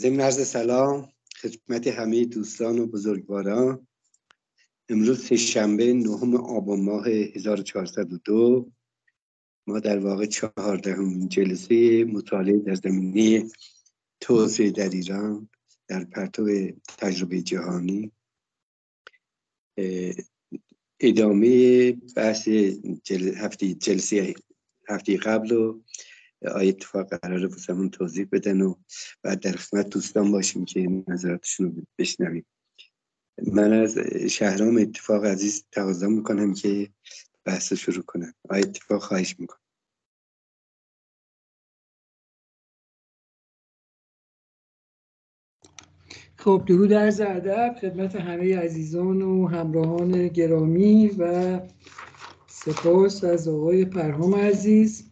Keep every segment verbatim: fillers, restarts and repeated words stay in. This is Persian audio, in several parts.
ضمن عرض سلام خدمت همه دوستان و بزرگواران. امروز سه شنبه نهم آبان ماه هزار و چهارصد و دو ما در واقع چهاردهمین جلسه مطالعه در زمینه توسعه در ایران در پرتو تجربه جهانی ادامه بحث جل... هفته جلسه هفته قبل و آیه اتفاق قراره بسمون توضیح بدن و بعد در خدمت دوستان باشیم که نظراتشون رو بشنویم. من از شهرام اتفاق عزیز تقاضا میکنم که بحث شروع کنم. آیه اتفاق خواهش میکنم. خب درود عرض ادب خدمت همه عزیزان و همراهان گرامی و سپاس از آقای پرهام عزیز.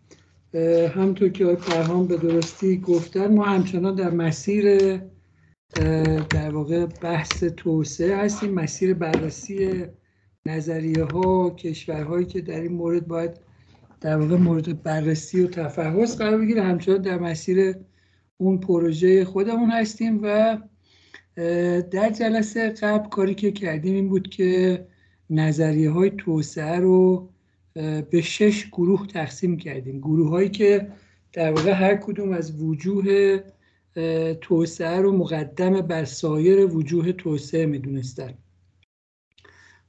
همطور که آقای پرهام به درستی گفتن ما همچنان در مسیر در واقع بحث توسعه هستیم، مسیر بررسی نظریه ها کشورهایی که در این مورد باید در واقع مورد بررسی و تفحص قرار بگیره. همچنان در مسیر اون پروژه خودمون هستیم و در جلسه قبل کاری که کردیم این بود که نظریه های توسعه رو به شش گروه تقسیم کردیم، گروه هایی که در واقع هر کدوم از وجوه توسعه رو مقدم بر سایر وجوه توسعه می دونستن.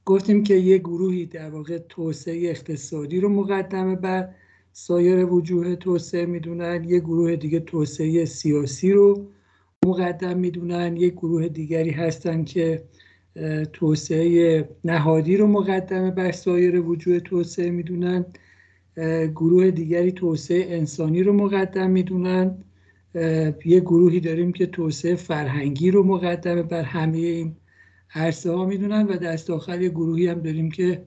گفتیم که یک گروهی در واقع توسعه اقتصادی رو مقدم بر سایر وجوه توسعه می دونن، یک گروه دیگه توسعه سیاسی رو مقدم می دونن، یک گروه دیگری هستن که توسعه نهادی رو مقدم بر سایر وجوه توسعه می دونن، گروه دیگری توسعه انسانی رو مقدم می دونن، یک گروهی داریم که توسعه فرهنگی رو مقدم بر همه این عرصه ها می دونن و دست آخر یک گروهی هم داریم که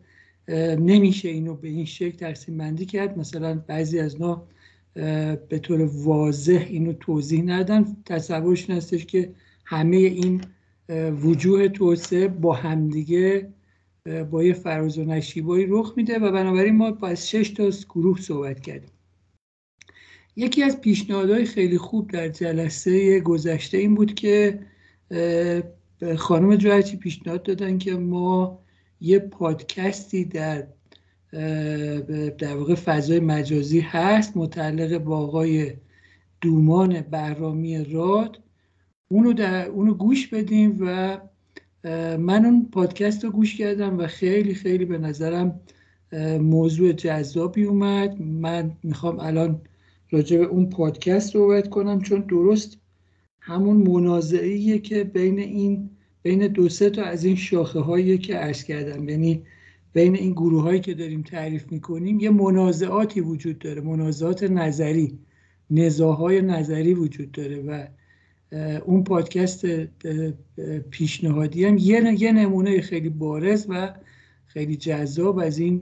نمیشه اینو به این شکل تقسیم بندی کرد. مثلا بعضی از اونا به طور واضح اینو توضیح ندن، تصورش هستش که همه این وجوه توسعه با همدیگه با یه فراز و نشیبایی رخ میده و بنابراین ما از شش تا گروه صحبت کردیم. یکی از پیشنهادهای خیلی خوب در جلسه گذشته این بود که خانم جوهرچی پیشنهاد دادن که ما یه پادکستی در در واقع فضای مجازی هست متعلق با آقای دومان بهرامیراد، اونو در اونو گوش بدیم و من اون پادکست رو گوش کردم و خیلی خیلی به نظرم موضوع جذابی اومد. من میخوام الان راجع به اون پادکست صحبت کنم چون درست همون منازعه‌ایه که بین این بین دو سه تا از این شاخه هایی که عرض کردم، یعنی بین این گروه هایی که داریم تعریف میکنیم یه منازعاتی وجود داره، منازعات نظری، نزاع‌های نظری وجود داره و اون پادکست پیشنهادی هم یه نمونه خیلی بارز و خیلی جذاب از این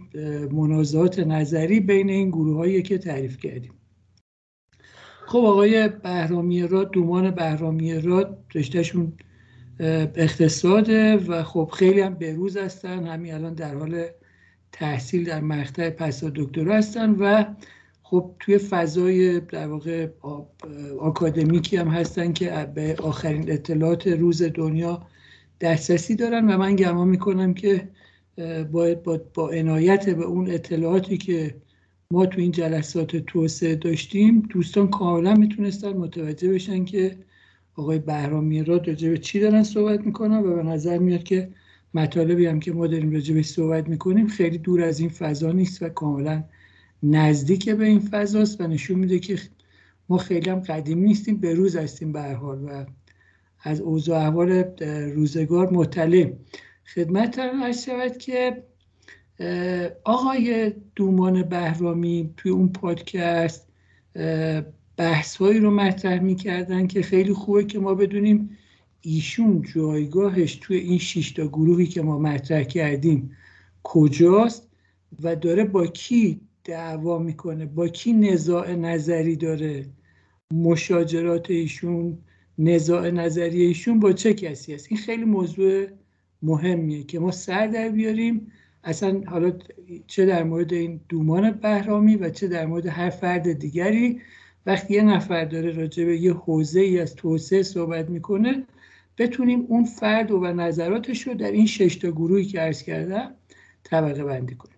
منازعات نظری بین این گروه هایی که تعریف کردیم. خب آقای بهرامیراد، دومان بهرامیراد رشتهشون اقتصاده و خب خیلی هم بروز هستن، همین الان در حال تحصیل در مقطع پسا دکترا هستن و خب توی فضای در واقع آکادمیکی هم هستن که به آخرین اطلاعات روز دنیا دسترسی دارن و من گمان میکنم که با, با, با عنایت به اون اطلاعاتی که ما تو این جلسات توسعه داشتیم دوستان کاملا میتونستن متوجه بشن که آقای بهرامیراد راجع به چی دارن صحبت میکنن و به نظر میاد که مطالبی هم که ما داریم راجع بهش صحبت میکنیم خیلی دور از این فضا نیست و کاملا نزدیک به این فضاست و نشون میده که ما خیلی هم قدیمی نیستیم، به روز هستیم به هر حال و از اوضاع احوال روزگار مطلع. خدمتتون عرض شود که آقای دومان بهرامی توی اون پادکست بحث‌هایی رو مطرح می‌کردن که خیلی خوبه که ما بدونیم ایشون جایگاهش توی این شش تا گروهی که ما مطرح کردیم کجاست و داره با کی دعوا میکنه، با کی نزاع نظری داره، مشاجرات ایشون، نزاع نظری ایشون با چه کسی است. این خیلی موضوع مهمیه که ما سر در بیاریم، اصلا حالا چه در مورد این دومان بهرامی و چه در مورد هر فرد دیگری وقتی یه نفر داره راجع به یه حوزه ای از توسعه صحبت میکنه بتونیم اون فرد و نظراتش رو در این شش تا گروهی که عرض کردم طبقه بندی کنیم.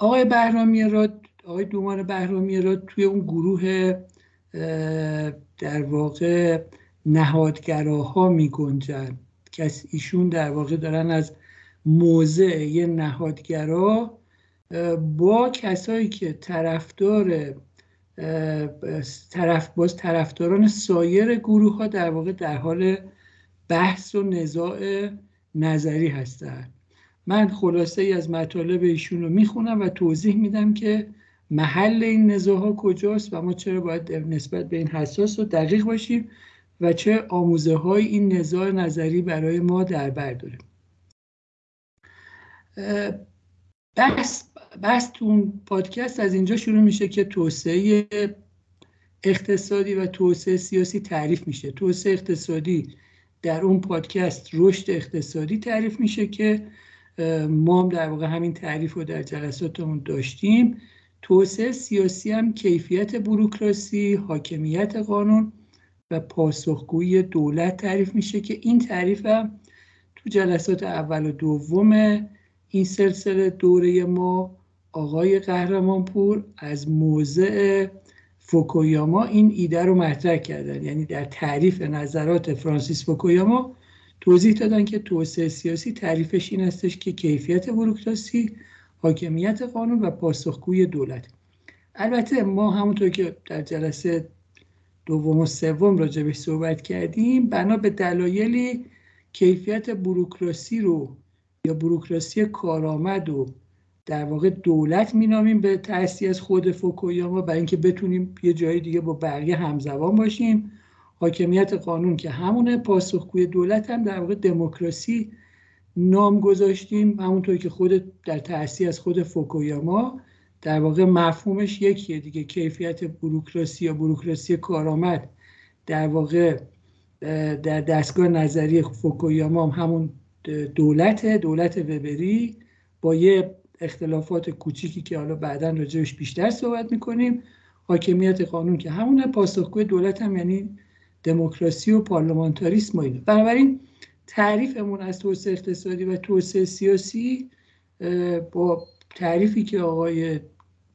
آقای بهرامیراد، آقای دومان بهرامیراد توی اون گروه در واقع نهادگراها می گنجن. کس ایشون در واقع دارن از موضع یه نهادگرا با کسایی که طرفدار طرف باز طرفداران سایر گروه ها در واقع در حال بحث و نزاع نظری هستند. من خلاصه ای از مطالب ایشون رو میخونم و توضیح میدم که محل این نزاع ها کجاست و ما چرا باید نسبت به این حساس و دقیق باشیم و چه آموزه های این نزاع نظری برای ما در بر داره. بحث بحث تو اون پادکست از اینجا شروع میشه که توسعه اقتصادی و توسعه سیاسی تعریف میشه. توسعه اقتصادی در اون پادکست رشد اقتصادی تعریف میشه که ما هم در واقع همین تعریف رو در جلساتمون داشتیم. توسعه سیاسی هم کیفیت بوروکراسی، حاکمیت قانون و پاسخگویی دولت تعریف میشه که این تعریف هم تو جلسات اول و دوم این سلسله دوره ما آقای قهرمانپور از موضع فوکویاما این ایده رو مطرح کردن، یعنی در تعریف نظرات فرانسیس فوکویاما توضیح دادن که توسعه سیاسی تعریفش این استش که کیفیت بوروکراسی، حاکمیت قانون و پاسخگویی دولت. البته ما همونطور که در جلسه دوم و سوم راجع بهش صحبت کردیم، بنا به دلایلی کیفیت بوروکراسی رو یا بوروکراسی کارآمد رو در واقع دولت مینامیم به تأثیر از خود فوکویاما برای اینکه بتونیم یه جای دیگه با بقیه همزبان باشیم. حاکمیت قانون که همونه، پاسخگوی دولت هم در واقع دموکراسی نام گذاشتیم همونطور که خود در تأثیر از خود فوکویاما در واقع مفهومش یکیه دیگه. کیفیت بوروکراسی یا بوروکراسی کارآمد در واقع در دستگاه نظری فوکویاما هم همون دولت دولت وبری با یه اختلافات کوچیکی که حالا بعداً راجعش بیشتر صحبت می‌کنیم. حاکمیت قانون که همونه، پاسخگوی دولت هم یعنی دموکراسی و پارلمانتاریسم و اینا. بنابراین تعریفمون از توسعه اقتصادی و توسعه سیاسی با تعریفی که آقای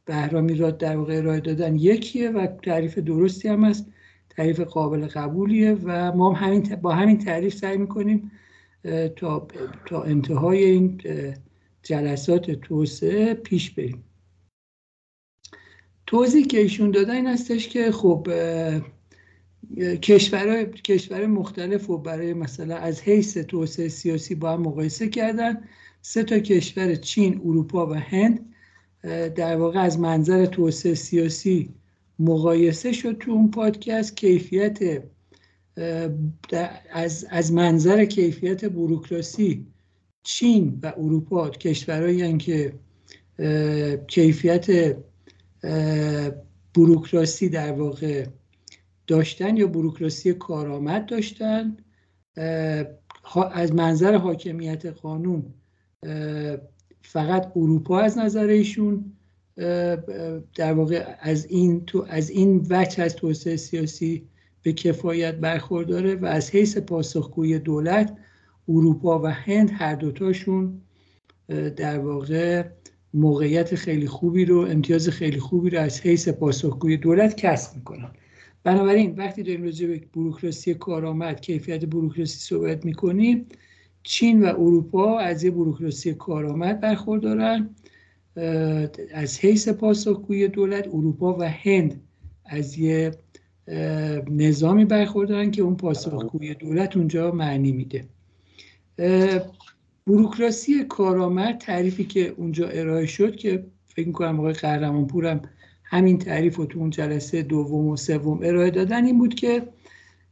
بهرامیراد در واقع ارائه دادن یکیه و تعریف درستی هم است، تعریف قابل قبولیه و ما هم همین با همین تعریف سعی می‌کنیم تا تا انتهای این جلسات توسعه پیش بریم. توضیحی که ایشون دادن این هستش که خب کشورهای کشور مختلف رو برای مثلا از حیث توسعه سیاسی با هم مقایسه کردن. سه تا کشور چین، اروپا و هند در واقع از منظر توسعه سیاسی مقایسه شد تو اون پادکست. کیفیت از از منظر کیفیت بوروکراسی چین و اروپا کشورهایی هستند که کیفیت بوروکراسی در واقع داشتن یا بوروکراسی کارآمد داشتن. از منظر حاکمیت قانون فقط اروپا از نظر ایشون در واقع از این تو از این وجه از توسعه سیاسی به کفایت برخورداره و از حیث پاسخگویی دولت اروپا و هند هر دوتاشون در واقع موقعیت خیلی خوبی رو، امتیاز خیلی خوبی رو از حیث پاسخگویی دولت کسب میکنن. بنابراین وقتی داریم راجع به بوروکراسی کارآمد، کیفیت بوروکراسی صحبت میکنیم، چین و اروپا از یه بوروکراسی کارآمد برخوردارن از حیث پاسخگویی دولت، اروپا و هند از یه نظامی برخوردارن که اون پاسخگویی دولت اونجا معنی میده. بوروکراسی کارآمد تعریفی که اونجا ارائه شد که فکر می‌کنم آقای قهرمانپورم همین تعریف رو تو اون جلسه دوم و سوم ارائه دادن، این بود که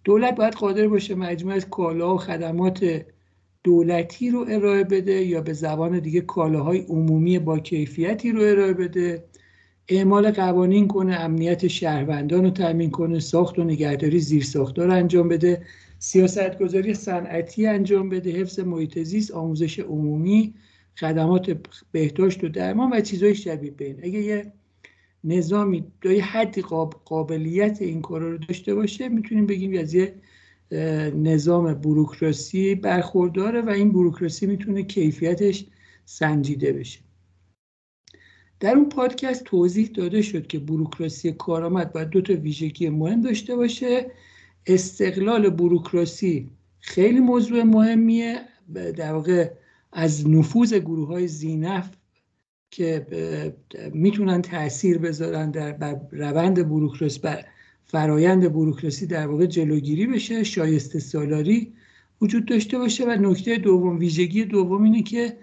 دولت باید قادر باشه مجموعه از کالا و خدمات دولتی رو ارائه بده یا به زبان دیگه کالاهای عمومی با کیفیتی رو ارائه بده، اعمال قوانین کنه، امنیت شهروندان رو تامین کنه، ساخت و نگهداری زیرساخت‌ها انجام بده، سیاستگذاری صنعتی انجام بده، حفظ محیط زیست، آموزش عمومی، خدمات بهداشت و درمان و چیزهای شبیه به این. اگه یه نظامی تا یه حدی قابلیت این کارا رو داشته باشه، میتونیم بگیم از یه نظام بوروکراسی برخورداره و این بوروکراسی میتونه کیفیتش سنجیده بشه. در اون پادکست توضیح داده شد که بوروکراسی کارآمد باید دو تا ویژگی مهم داشته باشه. استقلال بوروکراسی خیلی موضوع مهمیه، در واقع از نفوذ گروه‌های زینف که میتونن تأثیر بذارن در بر روند بوروکراسی، بر فرایند بوروکراسی در واقع جلوگیری بشه، شایسته سالاری وجود داشته باشه. و نکته دوم، ویژگی دوم اینه که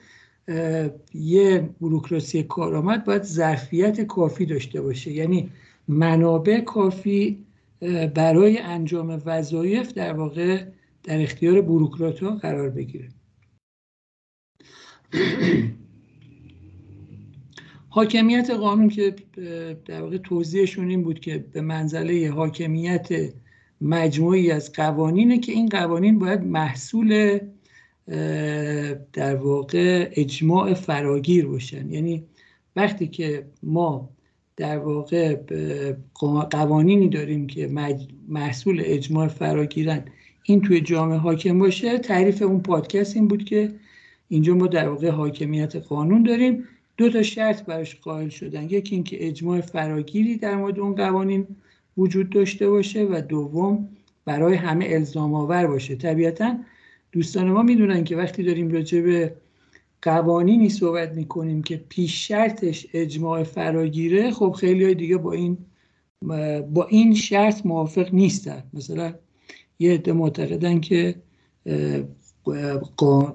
یه بوروکراسی کارآمد باید ظرفیت کافی داشته باشه، یعنی منابع کافی برای انجام وظایف در واقع در اختیار بوروکرات‌ها قرار بگیره. حاکمیت قانون که در واقع توضیحشون این بود که به منزله حاکمیت مجموعی از قوانینه که این قوانین باید محصول در واقع اجماع فراگیر باشن، یعنی وقتی که ما در واقع قوانینی داریم که محصول اجماع فراگیرن، این توی جامعه حاکم باشه. تعریف اون پادکست این بود که اینجا ما در واقع حاکمیت قانون داریم، دو تا شرط براش قائل شدن، یکی اینکه اجماع فراگیری در مورد اون قوانین وجود داشته باشه و دوم برای همه الزام آور باشه. طبیعتاً دوستان ما میدونن که وقتی داریم راجع به قوانینی صحبت میکنیم که پیش شرطش اجماع فراگیره، خب خیلی های دیگه با این با این شرط موافق نیستن. مثلا یه عده معتقدن که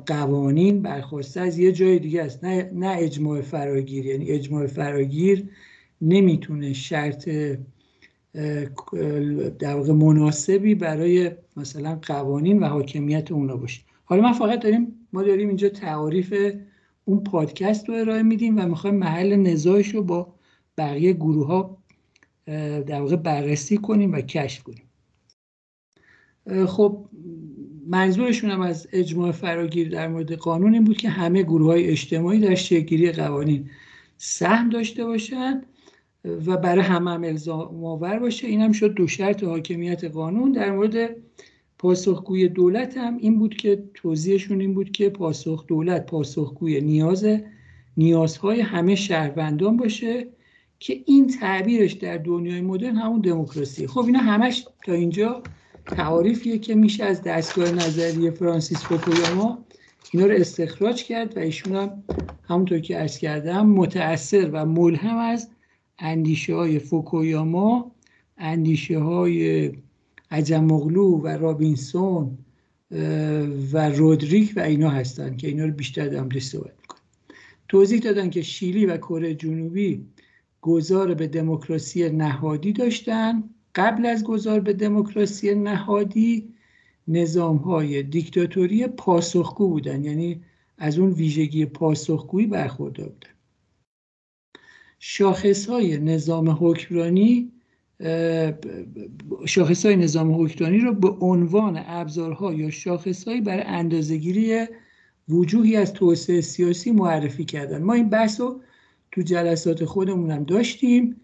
قوانین برخواسته از یه جای دیگه است، نه نه اجماع فراگیر، یعنی اجماع فراگیر نمیتونه شرط در واقع مناسبی برای مثلا قوانین و حاکمیت اونا باشه. حالا من فقط داریم ما داریم اینجا تعاریف اون پادکست رو ارائه میدیم و میخوایم محل نزاعش رو با بقیه گروه ها در واقع بررسی کنیم و کشف کنیم. خب منظورشون هم از اجماع فراگیر در مورد قانون این بود که همه گروه‌های اجتماعی در شکل‌گیری قوانین سهم داشته باشن و برای همه هم الزام آور باشه. این هم شد دو شرط حاکمیت قانون. در مورد پاسخگوی دولت هم این بود که توضیحشون این بود که پاسخ دولت پاسخگوی نیاز نیازهای همه شهروندان باشه که این تعبیرش در دنیای مدرن همون دموکراسی. خب اینا همش تا اینجا تعاریفیه که میشه از دستگاه نظریه فرانسیس فوکویاما اینا رو استخراج کرد و ایشون هم همونطور که عرض کردم متأثر و ملهم از اندیشه های فوکویاما، اندیشه های عجم‌اوغلو و رابینسون و رودریک و اینا هستن که اینا رو بیشتر در موردش صحبت می‌کنن. توضیح دادن که شیلی و کره جنوبی گذار به دموکراسی نهادی داشتن. قبل از گذار به دموکراسی نهادی نظام‌های دیکتاتوری پاسخگو بودن، یعنی از اون ویژگی پاسخگویی برخوردار بودن. شاخص‌های نظام حکمرانی شاخص‌های نظام حکمرانی رو به عنوان ابزارها یا شاخص‌هایی برای اندازه‌گیری وجوهی از توسعه سیاسی معرفی کردن. ما این بحث رو تو جلسات خودمون هم داشتیم.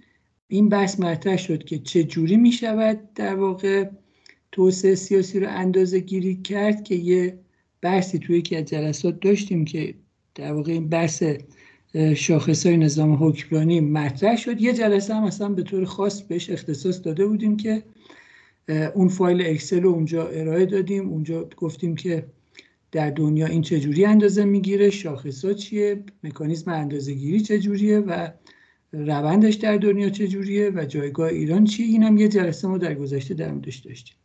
این بحث مطرح شد که چه جوری می شود در واقع توسعه سیاسی رو اندازه گیری کرد، که یه بحثی توی یکی از جلسات داشتیم که در واقع این بحث شاخص‌های نظام حکمرانی مطرح شد. یه جلسه هم اصلا به طور خاص بهش اختصاص داده بودیم که اون فایل اکسل رو اونجا ارائه دادیم، اونجا گفتیم که در دنیا این چه جوری اندازه میگیره، شاخص‌ها چیه، مکانیزم اندازه‌گیری چه جوریه و روندش در دنیا چجوریه و جایگاه ایران چیه. این هم یه جلسه ما در گذشته در موردش داشتیم.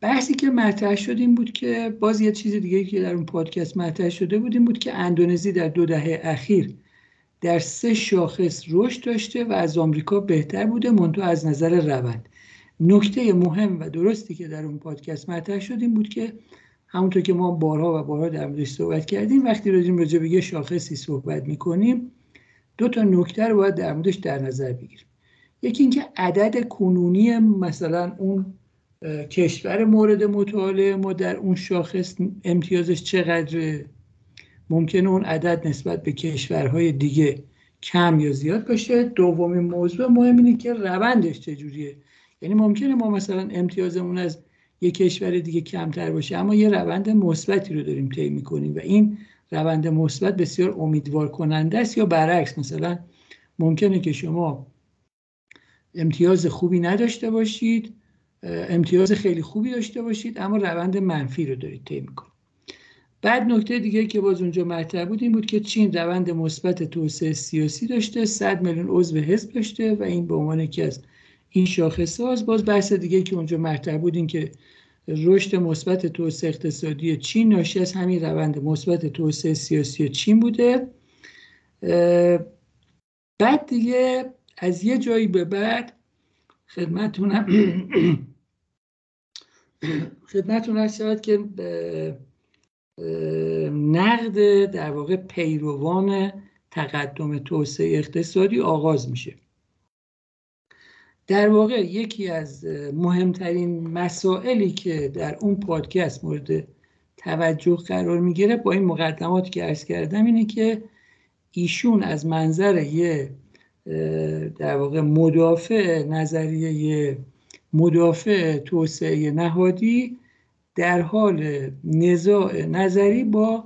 بحثی که مطرح شد این بود که باز یه چیز دیگه که در اون پادکست مطرح شده بود این بود که اندونزی در دو دهه اخیر در سه شاخص رشد داشته و از آمریکا بهتر بوده، منتها از نظر روند. نکته مهم و درستی که در اون پادکست مطرح شد این بود که همونطور که ما بارها و بارها در موردش صحبت کردیم، وقتی راجع به یه شاخصی صحبت می‌کنیم دو تا نکته رو باید در موردش در نظر بگیریم. یکی اینکه عدد کنونی مثلا اون کشور مورد مطالعه ما در اون شاخص امتیازش چقدره، ممکنه اون عدد نسبت به کشورهای دیگه کم یا زیاد باشه. دومین موضوع مهم اینه که روندش چجوریه، یعنی ممکنه ما مثلا امتیازمون از یک کشور دیگه کمتر باشه اما یه روند مثبتی رو داریم طی می‌کنیم و این روند مثبت بسیار امیدوار کننده است، یا برعکس مثلا ممکنه که شما امتیاز خوبی نداشته باشید، امتیاز خیلی خوبی داشته باشید اما روند منفی رو دارید طی می‌کنید. بعد نکته دیگه که باز اونجا مطرح بود این بود که چین روند مثبت توسعه سیاسی داشته، صد میلیون عضو حزب داشته و این به عنوان یکی از این شاخص‌هاست. باز بحث دیگه که اونجا مطرح بود این که رشد مثبت توسعه اقتصادی چین ناشی از همین روند مثبت توسعه سیاسی چین بوده. بعد دیگه از یه جایی به بعد خدمتتونم خدمتتون عرض شد که نقد در واقع پیروان تقدم توسعه اقتصادی آغاز میشه. در واقع یکی از مهمترین مسائلی که در اون پادکست مورد توجه قرار میگیره با این مقدماتی که عرض کردم اینه که ایشون از منظر یه در واقع مدافع نظریه مدافع توسعه نهادی در حال نزاع نظری با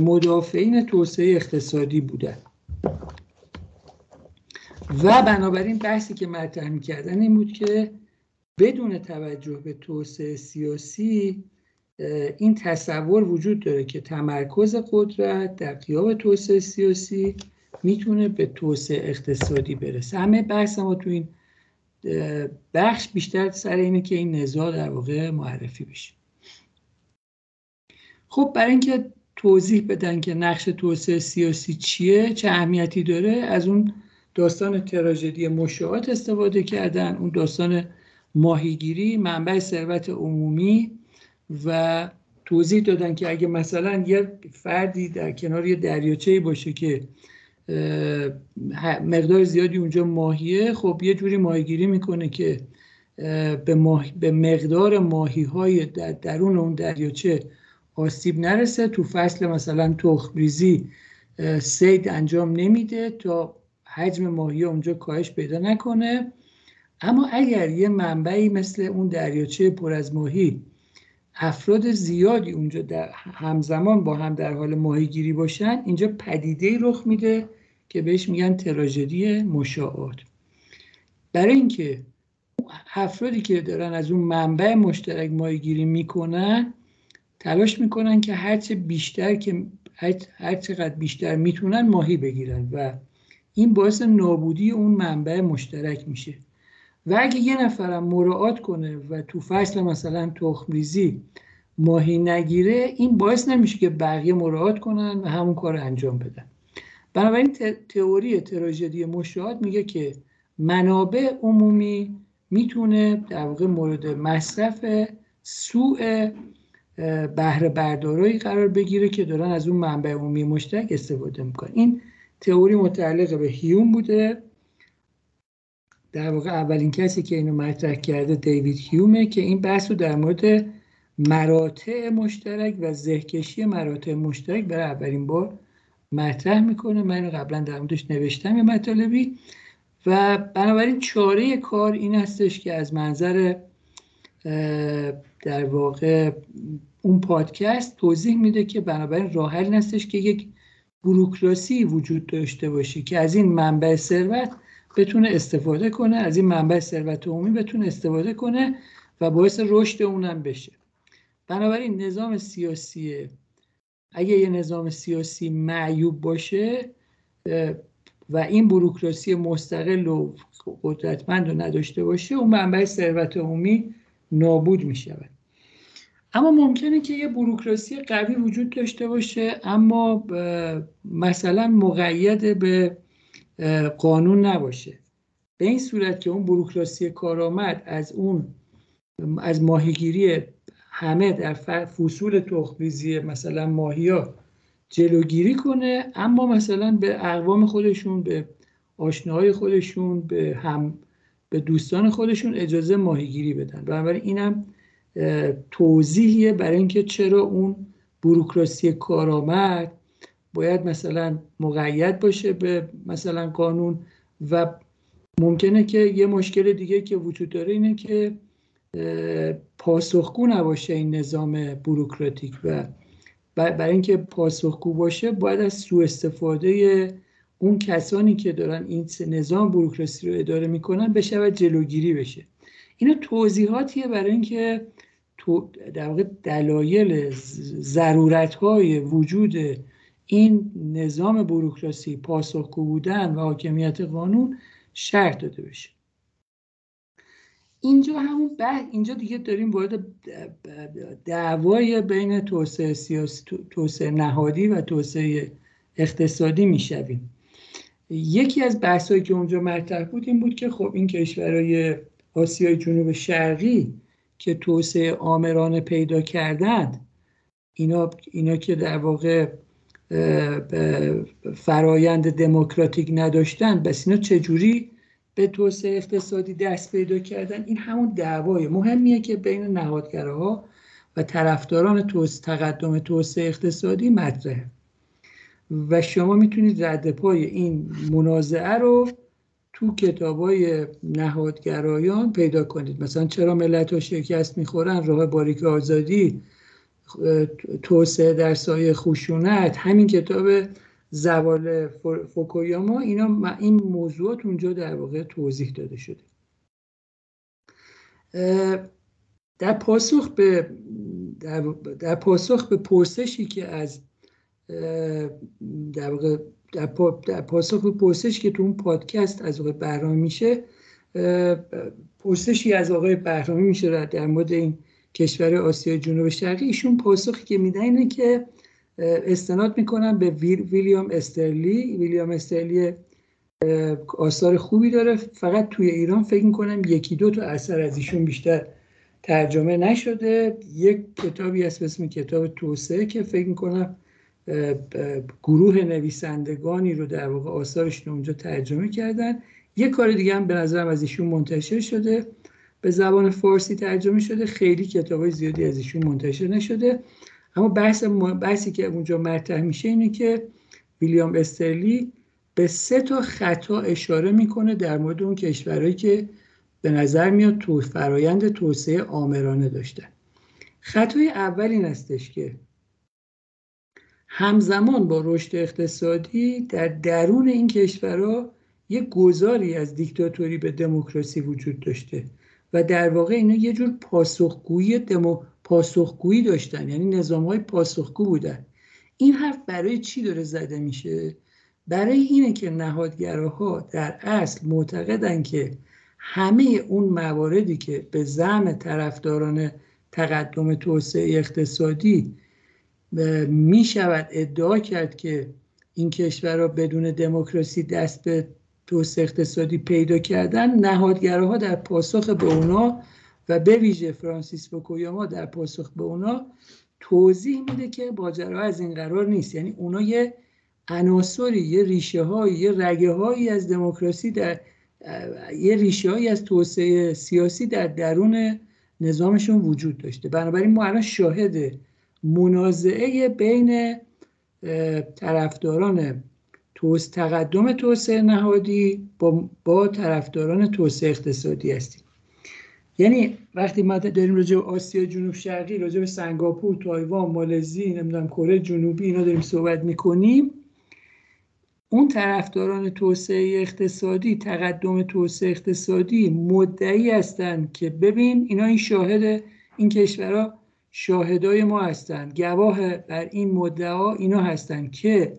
مدافعین توسعه اقتصادی بودن و بنابراین بحثی که مطرح می‌کردن این بود که بدون توجه به توسعه سیاسی این تصور وجود داره که تمرکز قدرت در غیاب توسعه سیاسی میتونه به توسعه اقتصادی برسه. همه بحث ما تو این بخش بیشتر سر اینه که این نزاع در واقع معرفی بشه. خب برای اینکه توضیح بدن که نقش توسعه سیاسی چیه، چه اهمیتی داره، از اون داستان تراژدی مشاعات استفاده کردن، اون داستان ماهیگیری، منبع ثروت عمومی، و توضیح دادن که اگه مثلا یه فردی در کنار یه دریاچه‌ای باشه که مقدار زیادی اونجا ماهیه، خب یه جوری ماهیگیری میکنه که به, ماهی، به مقدار ماهی‌های در درون اون دریاچه آسیب نرسه. تو فصل مثلا تخم‌ریزی صید انجام نمیده تا حجم ماهی اونجا کاهش پیدا نکنه. اما اگر یه منبعی مثل اون دریاچه پر از ماهی افراد زیادی اونجا در همزمان با هم در حال ماهیگیری باشن، اینجا پدیده‌ای رخ میده که بهش میگن تراژدی مشاعات. برای اینکه افرادی که دارن از اون منبع مشترک ماهیگیری میکنن تلاش میکنن که هرچه بیشتر که هر چقدر بیشتر میتونن ماهی بگیرن و این باعث نابودی اون منبع مشترک میشه. و اگه یه نفرم مراعات کنه و تو فصل مثلا تخم‌ریزی ماهی نگیره، این باعث نمیشه که بقیه مراعات کنن و همون کار رو انجام بدن. بنابراین تئوری تراژدی مشاعات میگه که منابع عمومی میتونه در واقع مورد مصرف سوء بهره بردارایی قرار بگیره که دارن از اون منبع عمومی مشترک استفاده میکنن. این تئوری متعلق به هیوم بوده. در واقع اولین کسی که اینو مطرح کرده دیوید هیومه که این بحث رو در مورد مراتع مشترک و زهکشی مراتع مشترک برای اولین بار مطرح میکنه. من اینو قبلا در موردش نوشتم یه مطالبی. و بنابراین چاره کار این هستش که از منظر در واقع اون پادکست توضیح میده که بنابراین راه حل هستش که یک بوروکراسی وجود داشته باشه که از این منبع ثروت بتونه استفاده کنه، از این منبع ثروت عمومی بتونه استفاده کنه و باعث رشد اونم بشه. بنابراین نظام سیاسی، اگه یه نظام سیاسی معیوب باشه و این بوروکراسی مستقل و قدرتمند رو نداشته باشه، اون منبع ثروت عمومی نابود میشه. اما ممکنه که یه بوروکراسی قوی وجود داشته باشه اما مثلا مقید به قانون نباشه، به این صورت که اون بوروکراسی کارآمد از اون از ماهیگیری همه در فصول تخم‌ریزی مثلا ماهیا جلوگیری کنه اما مثلا به اقوام خودشون، به آشناهای خودشون، به هم به دوستان خودشون اجازه ماهیگیری بدن. بنابراین اینم توضیحیه برای اینکه چرا اون بوروکراسی کارآمد باید مثلا مقید باشه به مثلا قانون. و ممکنه که یه مشکل دیگه که وجود داره اینه که پاسخگو نباشه این نظام بوروکراتیک، و برای اینکه پاسخگو باشه باید از سوء استفاده اون کسانی که دارن این نظام بوروکراسی رو اداره میکنن بشه و جلوگیری بشه. اینا توضیحاتیه برای اینکه تو در واقع دلایل ضرورت‌های وجود این نظام بوروکراسی، پاسخگو بودن و حاکمیت قانون شرط داده بشه. اینجا همون بعد اینجا دیگه داریم وارد دعوای بین توسعه سیاسی، توسعه نهادی و توسعه اقتصادی میشویم. یکی از بحثایی که اونجا مطرح بود این بود که خب این کشورهای آسیای جنوب شرقی که توسعه آمرانه پیدا کردند، اینا اینا که در واقع فرایند دموکراتیک نداشتن، بس اینا چجوری به توسعه اقتصادی دست پیدا کردن؟ این همون دعوای مهمیه که بین نهادگراها و طرفداران توسعه، تقدم توسعه اقتصادی مطرحه، و شما میتونید ردپای این منازعه رو تو کتابای نهادگرایان پیدا کنید. مثلا چرا ملت‌ها شکست میخورن، راه باریک آزادی، توسعه در سایه خشونت، همین کتاب زوال فوکویاما، اینا این موضوعات اونجا در واقع توضیح داده شده. در پاسخ به در, در پاسخ به پرسشی که از در واقع در, پا در پاسخ به پرسشی که تو اون پادکست از آقای بهرامی میشه، پرسشی از آقای بهرامی میشه در مورد این کشور آسیا جنوب شرقی، ایشون پاسخی که میدن اینه که استناد میکنن به ویلیام استرلی. ویلیام استرلی آثار خوبی داره، فقط توی ایران فکر میکنم یکی دو تا اثر از ایشون بیشتر ترجمه نشده. یک کتابی هست به اسم کتاب توسعه که فکر میکنم گروه نویسندگانی رو در واقع آثارشون اونجا ترجمه کردن. یک کار دیگه هم به نظرم از ایشون منتشر شده، به زبان فارسی ترجمه شده، خیلی کتابای زیادی از ایشون منتشر نشده. اما بحث بحثی که اونجا مطرح میشه اینه که ویلیام استرلی به سه تا خطا اشاره میکنه در مورد اون کشورهایی که به نظر میاد تو فرایند توسعه آمرانه داشتن. خطای اول این هستش که همزمان با رشد اقتصادی در درون این کشورها یک گذاری از دیکتاتوری به دموکراسی وجود داشته و در واقع اینا یه جور پاسخگویی دمو پاسخگویی داشتن، یعنی نظام‌های پاسخگو بودن. این حرف برای چی داره زده میشه؟ برای اینه که نهادگراها در اصل معتقدن که همه اون مواردی که به زعم طرفداران تقدم توسعه اقتصادی میشود ادعا کرد که این کشورها بدون دموکراسی دست به توسعه اقتصادی پیدا کردن، نهادگراها در پاسخ به اونا و به ویژه فرانسیس فوکویاما در پاسخ به اونا توضیح میده که ماجرا از این قرار نیست. یعنی اونا یه عناصری، یه ریشه های، یه رگه هایی از دموکراسی در یه ریشه هایی از توسعه سیاسی در درون نظامشون وجود داشته. بنابراین ما الان شاهد منازعه بین طرفداران توسعه، تقدم توسعه نهادی با, با طرفداران توسعه اقتصادی هستیم. یعنی وقتی ما داریم راجع به آسیا جنوب شرقی، راجع به سنگاپور، تایوان، مالزی، نمیدونم کره جنوبی اینا داریم صحبت میکنیم، اون طرفداران توسعه اقتصادی، تقدم توسعه اقتصادی مدعی هستن که ببین اینا این شاهد، این کشورها شاهدای ما هستن، گواه بر این مدعا اینا هستن که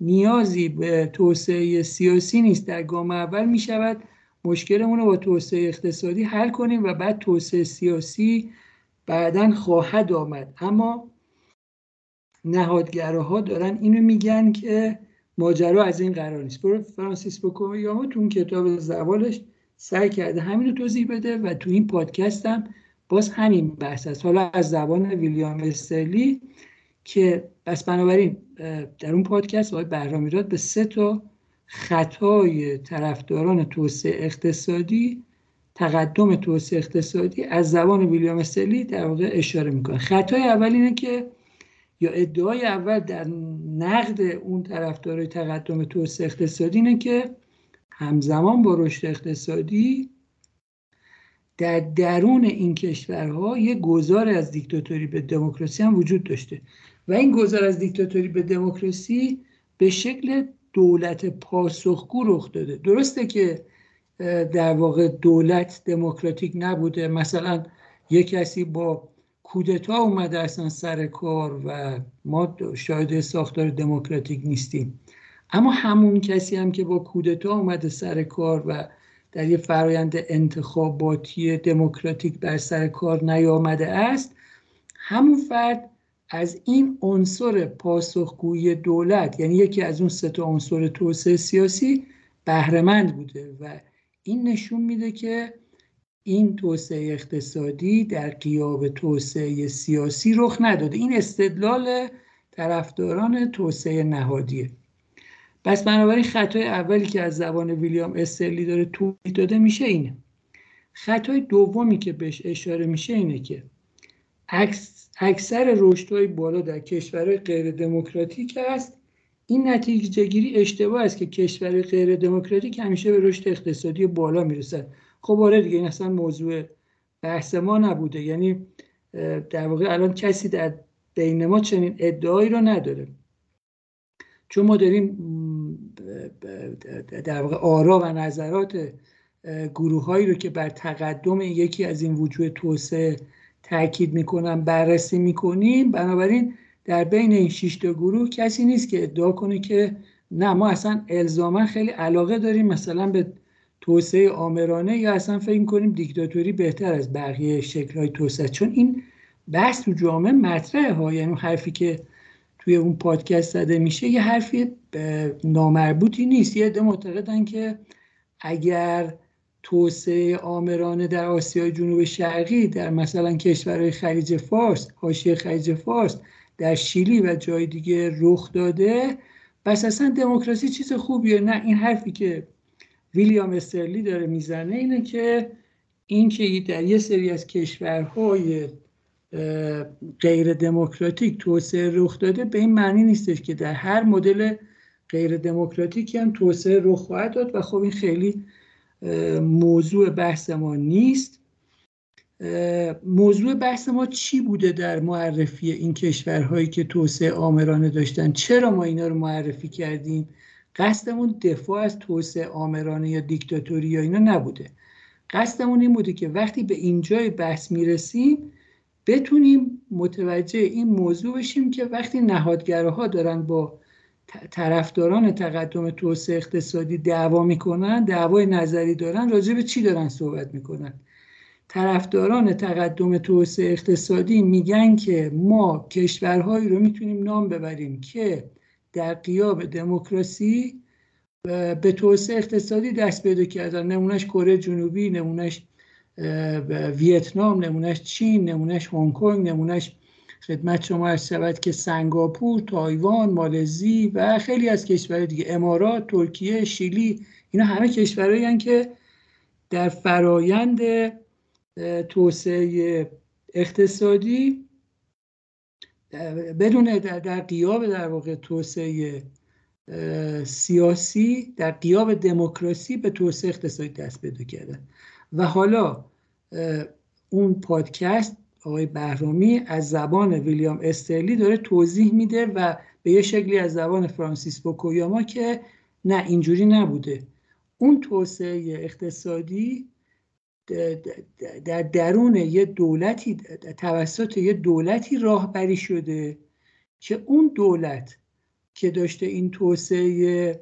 نیازی به توسعه سیاسی نیست، در گام اول میشود مشکلمون رو با توسعه اقتصادی حل کنیم و بعد توسعه سیاسی بعداً خواهد آمد. اما نهادگراها دارن اینو میگن که ماجرا از این قرار نیست. فرانسیس فوکویاما تو اون کتاب زوالش سعی کرده همین رو توضیح بده و تو این پادکست هم باز همین بحث است، حالا از زبان ویلیام استرلی. که بس بنابراین در اون پادکست آقای بهرامیراد به سه تا خطای طرفداران توسعه اقتصادی، تقدم توسعه اقتصادی از زبان ویلیام استرلی در واقع اشاره میکنه. خطای اول اینه که یا ادعای اول در نقد اون طرفدارای تقدم توسعه اقتصادی اینه که همزمان با رشد اقتصادی در درون این کشورها یک گذار از دیکتاتوری به دموکراسی هم وجود داشته و این گذار از دیکتاتوری به دموکراسی به شکل دولت پاسخگو رخ داده. درسته که در واقع دولت دموکراتیک نبوده، مثلا یک کسی با کودتا اومده اصلا سر کار و ما شاید ساختار دموکراتیک نیستیم، اما همون کسی هم که با کودتا اومده سر کار و در یه فرایند انتخاباتی دموکراتیک بر سر کار نیامده است، همون فرد از این عنصر پاسخگویی دولت، یعنی یکی از اون سه تا عنصر توسعه سیاسی، بهره مند بوده و این نشون میده که این توسعه اقتصادی در غیاب توسعه سیاسی رخ نداده. این استدلال طرفداران توسعه نهادیه. پس بنابراین خطای اولی که از زبان ویلیام استرلی داره توضیح داده میشه اینه. خطای دومی که بهش اشاره میشه اینه که اکثر رشدهای بالا در کشورهای غیر دموکراتیک است. این نتیجه گیری اشتباه است که کشورهای غیر دموکراتیک همیشه به رشد اقتصادی بالا میرسن. خب آره دیگه، این اصلا موضوع بحث ما نبوده، یعنی در واقع الان کسی در بین ما چنین ادعایی رو نداره، چون ما داریم در واقع آرا و نظرات گروه هایی رو که بر تقدم یکی از این وجوه توسعه تاکید میکنن بررسی میکنیم. بنابراین در بین این شش تا گروه کسی نیست که ادعا کنه که نه ما اصلا الزاما خیلی علاقه داریم مثلا به توسعه آمرانه یا اصلا فکر میکنیم دیکتاتوری بهتر از بقیه شکل‌های توسعه، چون این بحث تو جامعه مطرحه ها. یعنی حرفی که توی اون پادکست زده میشه یه حرفی نامربوطی نیست. یه عده معتقدن که اگر توسعه آمرانه در آسیای جنوب شرقی، در مثلا کشورهای خلیج فارس، حاشیه خلیج فارس، در شیلی و جای دیگه رخ داده، بس اصلا دموکراسی چیز خوبیه. نه، این حرفی که ویلیام استرلی داره میزنه اینه که این که در یه سری از کشورهای غیر دموکراتیک توسعه رخ داده به این معنی نیستش که در هر مدل غیر دموکراتیکی هم توسعه رخ خواهد داد و خب این خیلی موضوع بحث ما نیست. موضوع بحث ما چی بوده در معرفی این کشورهایی که توسعه آمرانه داشتن؟ چرا ما اینا رو معرفی کردیم؟ قصدمون دفاع از توسعه آمرانه یا دیکتاتوری یا اینا نبوده. قصدمون این بوده که وقتی به اینجای بحث میرسیم بتونیم متوجه این موضوع بشیم که وقتی نهادگراها دارن با طرفداران تقدم توسعه اقتصادی دعوا میکنن، دعوای نظری دارن، راجع به چی دارن صحبت میکنن؟ طرفداران تقدم توسعه اقتصادی میگن که ما کشورهایی رو میتونیم نام ببریم که در غیاب دموکراسی به توسعه اقتصادی دست پیدا کردن. نمونش کره جنوبی، نمونش ویتنام، نمونش چین، نمونش هنگ کنگ، نمونش خدمت شما عرض شود که سنگاپور، تایوان، مالزی و خیلی از کشورهای دیگه، امارات، ترکیه، شیلی. اینا همه کشورهایی هستند که در فرایند توسعه اقتصادی بدون در غیاب در واقع توسعه سیاسی، در غیاب دموکراسی به توسعه اقتصادی دست پیدا کردن. و حالا اون پادکست آقای بهرامی از زبان ویلیام استرلی داره توضیح میده و به یه شکلی از زبان فرانسیس فوکویاما که نه اینجوری نبوده. اون توسعه اقتصادی در درون یه دولتی، توسط یه دولتی راهبری شده که اون دولت که داشته این توسعه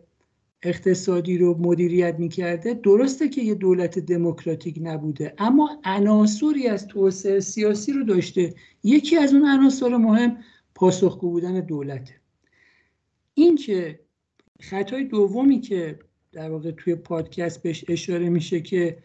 اقتصادی رو مدیریت میکرده، درسته که یه دولت دموکراتیک نبوده اما عناصری از توسعه سیاسی رو داشته. یکی از اون عناصر مهم پاسخگو بودن دولته. این که خطای دومی که در واقع توی پادکست بهش اشاره میشه که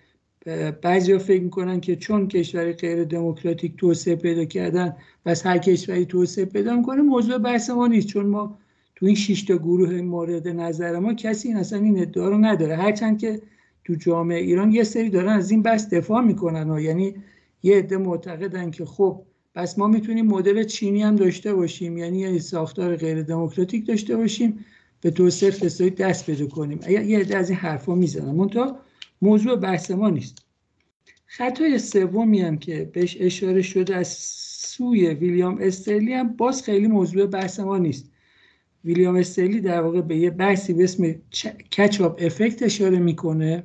بعضیا فکر میکنن که چون کشور غیر دموکراتیک توسعه پیدا کردن بس هر کشوری توسعه پیدا میکنه، موضوع بحث ما نیست، چون ما تو این شش تا گروه مورد نظر ما کسی این اصلا این ادعا رو نداره. هرچند که تو جامعه ایران یه سری دارن از این بحث دفاع میکنن و یعنی یه عده معتقدن که خب پس ما میتونیم مدل چینی هم داشته باشیم، یعنی یه ساختار غیر دموکراتیک داشته باشیم، به توسعه اقتصادی دست پیدا کنیم. یه عده از این حرفا میزنم، منتها موضوع بحث ما نیست. خطای سومی هم که بهش اشاره شده از سوی ویلیام استرلی هم باز خیلی موضوع بحث ما نیست. ویلیام استرلی در واقع به یه بحثی به اسم کچاپ افکت اشاره میکنه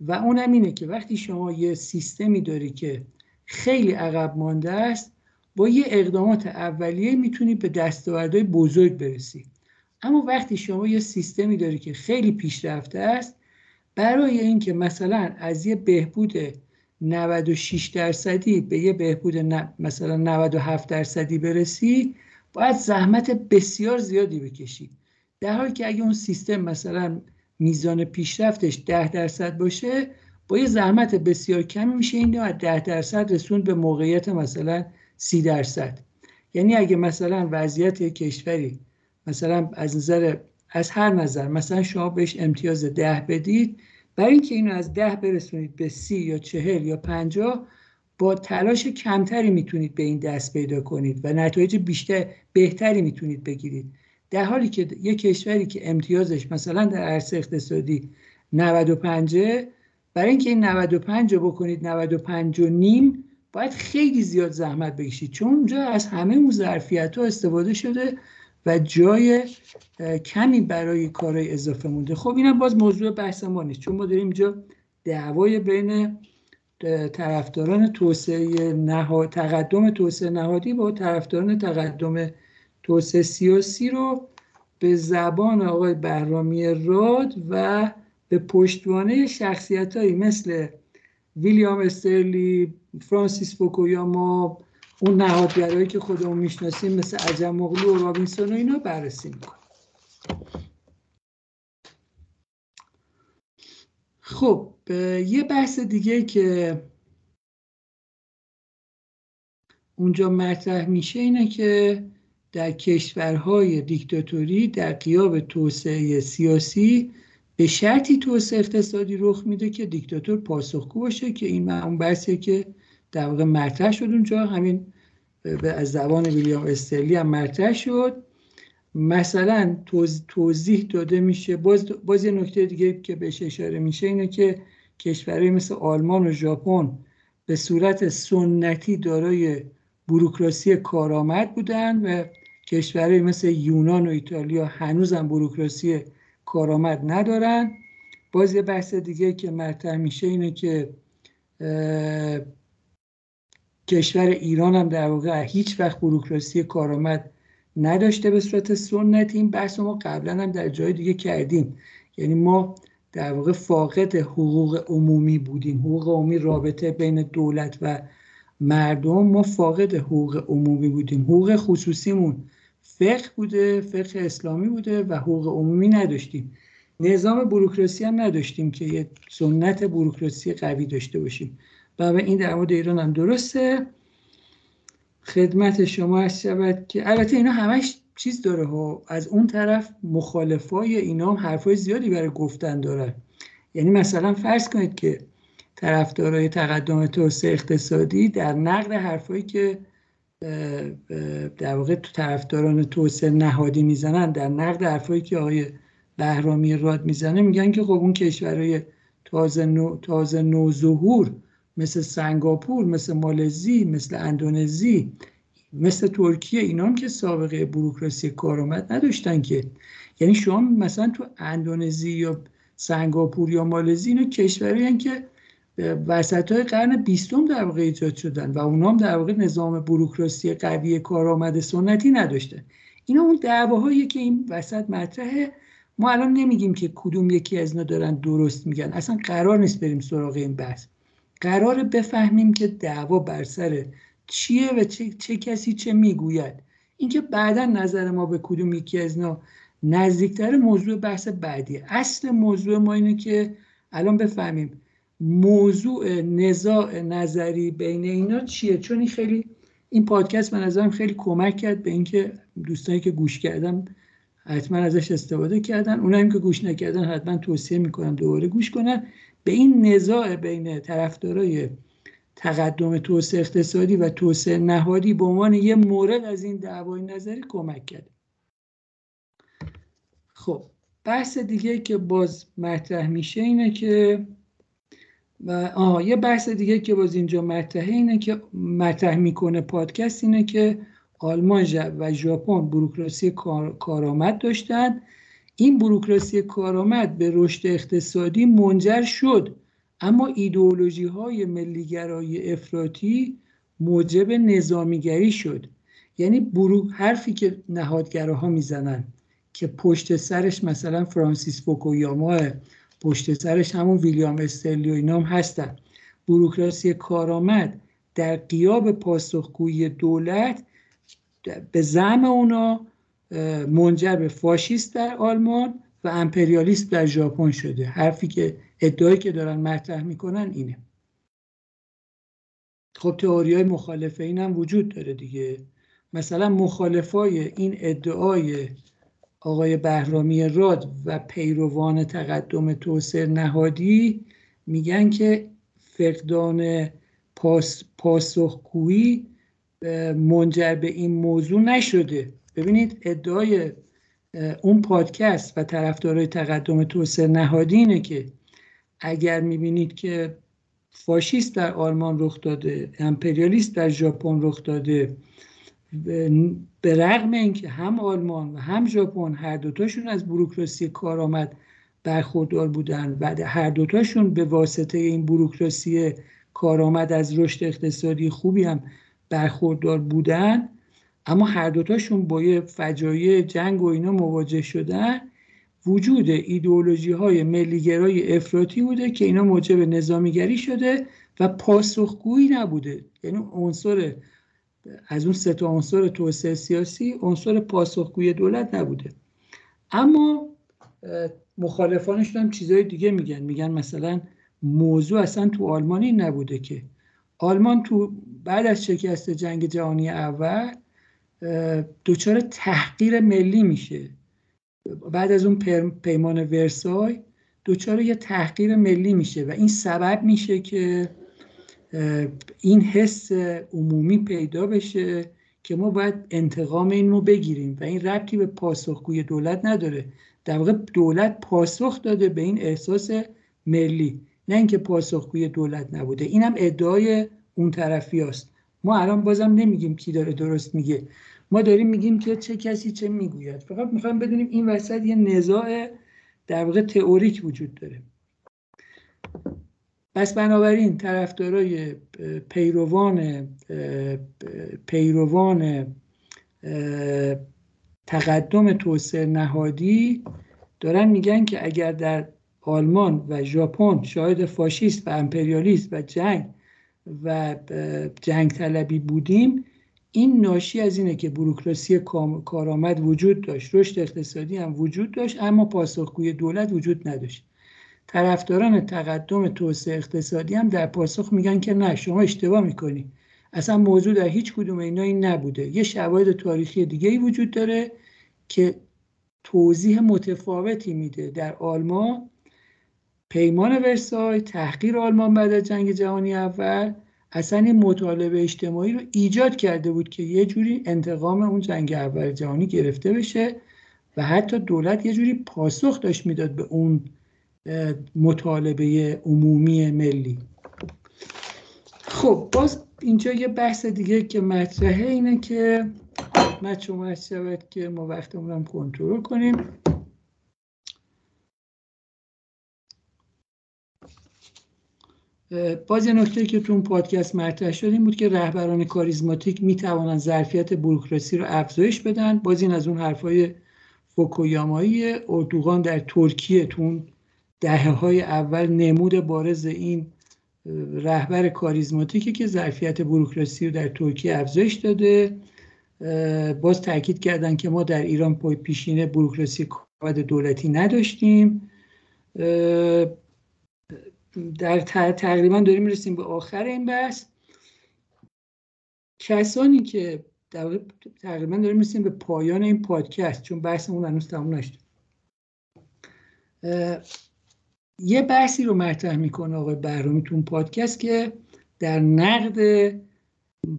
و اونم اینه که وقتی شما یه سیستمی داری که خیلی عقب مانده است، با یه اقدامات اولیه میتونی به دستاوردهای بزرگ برسی. اما وقتی شما یه سیستمی داری که خیلی پیشرفته است، برای اینکه مثلا از یه بهبود نود و شش درصدی به یه بهبود مثلا نود و هفت درصدی برسی، باید زحمت بسیار زیادی بکشی. در حالی که اگه اون سیستم مثلا میزان پیشرفتش ده درصد باشه، با یه زحمت بسیار کمی میشه این رو از ده درصد رسوند به موقعیت مثلا سی درصد. یعنی اگه مثلا وضعیت کشوری مثلا از نظر از هر نظر مثلا شما بهش امتیاز ده بدید، برای اینکه اینو از ده برسونید به سی یا چهل یا پنجاه، با تلاش کمتری میتونید به این دست پیدا کنید و نتایج بیشتر بهتری میتونید بگیرید. در حالی که یک کشوری که امتیازش مثلا در عرصه اقتصادی نود و پنج، برای اینکه این نود و پنج رو بکنید نود و پنج و نیم، باید خیلی زیاد زحمت بکشید، چون اونجا از همه اون ظرفیت‌ها استفاده شده و جای کمی برای کارهای اضافه مونده. خب اینم باز موضوع بحث ما نیست، چون ما داریم اینجا دعوای بین طرفداران توسعه نهاد تقدم توسعه نهادی با طرفداران تقدم توسعه سیاسی رو به زبان آقای بهرامیراد و به پشتوانه شخصیت‌هایی مثل ویلیام استرلی، فرانسیس فوکویاما، اون نهادگرایی که خودمون میشناسیم مثل عجم‌اوغلو و رابینسون و اینا بررسی میکنیم. خب یه بحث دیگه که اونجا مطرح میشه اینه که در کشورهای دیکتاتوری در غیاب توسعه سیاسی به شرطی توسعه اقتصادی رخ میده که دیکتاتور پاسخگو باشه، که این اون بحثیه که در واقع مطرح شد اونجا، همین از زبان ویلیام استرلی هم مطرح شد. مثلا توضیح, توضیح داده میشه، باز, باز یه نکته دیگه که بهش اشاره میشه اینه که کشورهای مثل آلمان و ژاپن به صورت سنتی دارای بوروکراسی کارآمد بودن و کشورهای مثل یونان و ایتالیا هنوز هم بوروکراسی کارآمد ندارن. باز یه بحث دیگه که مطرح میشه اینه که کشور ایران هم در واقع هیچ وقت بوروکراسی کارآمد نداشته به صورت سنتی. این بحث ما قبلا هم در جای دیگه کردیم، یعنی ما در واقع فاقد حقوق عمومی بودیم، حقوق عمومی رابطه بین دولت و مردم، ما فاقد حقوق عمومی بودیم، حقوق خصوصیمون فقه بوده، فقه اسلامی بوده و حقوق عمومی نداشتیم. نظام بوروکراسی هم نداشتیم که یه سنت بوروکراسی قوی داشته باشیم. برای این در مورد ایران هم درسته. خدمت شما عرض شود که البته اینا همش چیز داره ها، از اون طرف مخالفای اینا هم حرفای زیادی برای گفتن دارن. یعنی مثلا فرض کنید که طرفدارای تقدم توسعه اقتصادی در نقد حرفایی که در واقع طرفداران توسعه نهادی میزنن، در نقد حرفایی که آقای بهرامیراد میزنه، میگن که خب اون کشورهای تازه نو تازه نوظهور مثل سنگاپور، مثل مالزی، مثل اندونزی، مثل ترکیه، اینا هم که سابقه بوروکراسی کارآمد نداشتن که. یعنی شما مثلا تو اندونزی یا سنگاپور یا مالزی، اینا کشوری هستن که وسطای قرن بیستم در واقع ایجاد شدن و اونا هم در واقع نظام بوروکراسی قوی کارآمد سنتی نداشتن. اینا اون دعواهایی که این وسط مطرحه. ما الان نمیگیم که کدوم یکی از اینا دارن درست میگن، اصلا قرار نیست بریم سراغ این بحث. قراره بفهمیم که دعوا بر سر چیه و چه, چه کسی چه میگوید. اینکه بعدا نظر ما به کدوم یکی از اینا نزدیکتر موضوع بحث بعدی. اصل موضوع ما اینه که الان بفهمیم موضوع نزاع نظری بین اینا چیه، چون این خیلی این پادکست به نظرم خیلی کمک کرد به اینکه دوستانی که گوش کردن حتما ازش استفاده کردن، اونایی که گوش نکردن حتما توصیه میکنم دوباره گوش کنن. به این نزاع بین طرفدارای تقدم توسعه اقتصادی و توسعه نهادی به عنوان یه مورد از این دعوای نظری کمک کرده. خب بحث دیگه که باز مطرح میشه اینه که و آها یه بحث دیگه که باز اینجا مطرحه اینه که مطرح میکنه پادکست اینه که آلمان و ژاپن بوروکراسی کار، کارآمد داشتند. این بوروکراسی کارآمد به رشد اقتصادی منجر شد، اما ایدئولوژی های ملیگرای افراطی موجب نظامیگری شد. یعنی برو... حرفی که نهادگراها میزنن که پشت سرش مثلا فرانسیس فوکویاما، پشت سرش همون ویلیام استرلی و اینام هستن، بوروکراسی کارآمد در غیاب پاسخگویی دولت به زعم اونا منجر به فاشیست در آلمان و امپریالیست در ژاپن شده. حرفی که ادعایی که دارن مطرح میکنن اینه. خب تئوریای مخالف این هم وجود داره دیگه. مثلا مخالفای این ادعای آقای بهرامی راد و پیروان تقدم توسعه نهادی میگن که فقدان پاس، پاسخگویی منجر به این موضوع نشده. ببینید ادعای اون پادکست و طرفدارای تقدم توسعه نهادی اینه که اگر میبینید که فاشیست در آلمان رخ داده، امپریالیست در ژاپن رخ داده، به رغم اینکه هم آلمان و هم ژاپن هر دوتاشون از بوروکراسی کارآمد برخوردار بودن و هر دوتاشون به واسطه این بوروکراسی کارآمد از رشد اقتصادی خوبی هم برخوردار بودن، اما هر دوتاشون با یه فجایع جنگ و اینا مواجه شدن. وجود ایدئولوژی های ملیگرای افراطی بوده که اینا موجب نظامیگری شده و پاسخگویی نبوده. یعنی عنصر از اون سه تا عنصر توسعه سیاسی عنصر پاسخگویی دولت نبوده. اما مخالفانش هم چیزای دیگه میگن. میگن مثلا موضوع اصلا تو آلمانی نبوده که آلمان تو بعد از شکست جنگ جهانی اول دچار تحقیر ملی میشه. بعد از اون پیمان ورسای دچار یه تحقیر ملی میشه و این سبب میشه که این حس عمومی پیدا بشه که ما باید انتقام این رو بگیریم و این ربطی به پاسخگوی دولت نداره. در واقع دولت پاسخ داده به این احساس ملی، نه اینکه پاسخگوی دولت نبوده. اینم ادعای اون طرفی هست. ما الان بازم نمیگیم کی داره درست میگه، ما داریم میگیم که چه کسی چه میگوید. فقط میخوایم بدونیم این وسط یه نزاع در واقع تئوریک وجود داره. پس بنابراین طرفدارای پیروان پیروان تقدم توسعه نهادی دارن میگن که اگر در آلمان و ژاپن شاهد فاشیست و امپریالیست و جنگ و جنگ طلبی بودیم، این ناشی از اینه که بوروکراسی کارآمد وجود داشت، رشد اقتصادی هم وجود داشت، اما پاسخگوی دولت وجود نداشت. طرفداران تقدم توسعه اقتصادی هم در پاسخ میگن که نه، شما اشتباه میکنی، اصلا موضوع در هیچ کدوم اینا این نبوده. یه شواهد تاریخی دیگه‌ای وجود داره که توضیح متفاوتی میده. در آلمان پیمان ورسای، تحقیر آلمان بعد از جنگ جهانی اول اصلا این مطالبه اجتماعی رو ایجاد کرده بود که یه جوری انتقام اون جنگ اول جهانی گرفته بشه و حتی دولت یه جوری پاسخ داشت میداد به اون مطالبه عمومی ملی. خب باز اینجا یه بحث دیگه که مطرحه اینه که خدمت شما عرض شود که ما وقتمون هم کنترل کنیم. باز یه نکته که تو اون پادکست مطرح شد این بود که رهبران کاریزماتیک میتوانند ظرفیت بوروکراسی رو افزایش بدن. باز این از اون حرفای فوکویامایی. اردوغان در ترکیه تو اون دهه های اول نمود بارز این رهبر کاریزماتیکی که ظرفیت بوروکراسی رو در ترکیه افزایش داده. باز تاکید کردن که ما در ایران پای پیشینه بوروکراسی کارآمد دولتی نداشتیم. در تقریبا داریم میرسیم به آخر این بحث. کسانی که در تقریبا داریم میرسیم به پایان این پادکست، چون بحثمون هنوز تموم نشده، یه بحثی رو مطرح میکنه آقای بهرامی تو اون پادکست که در نقد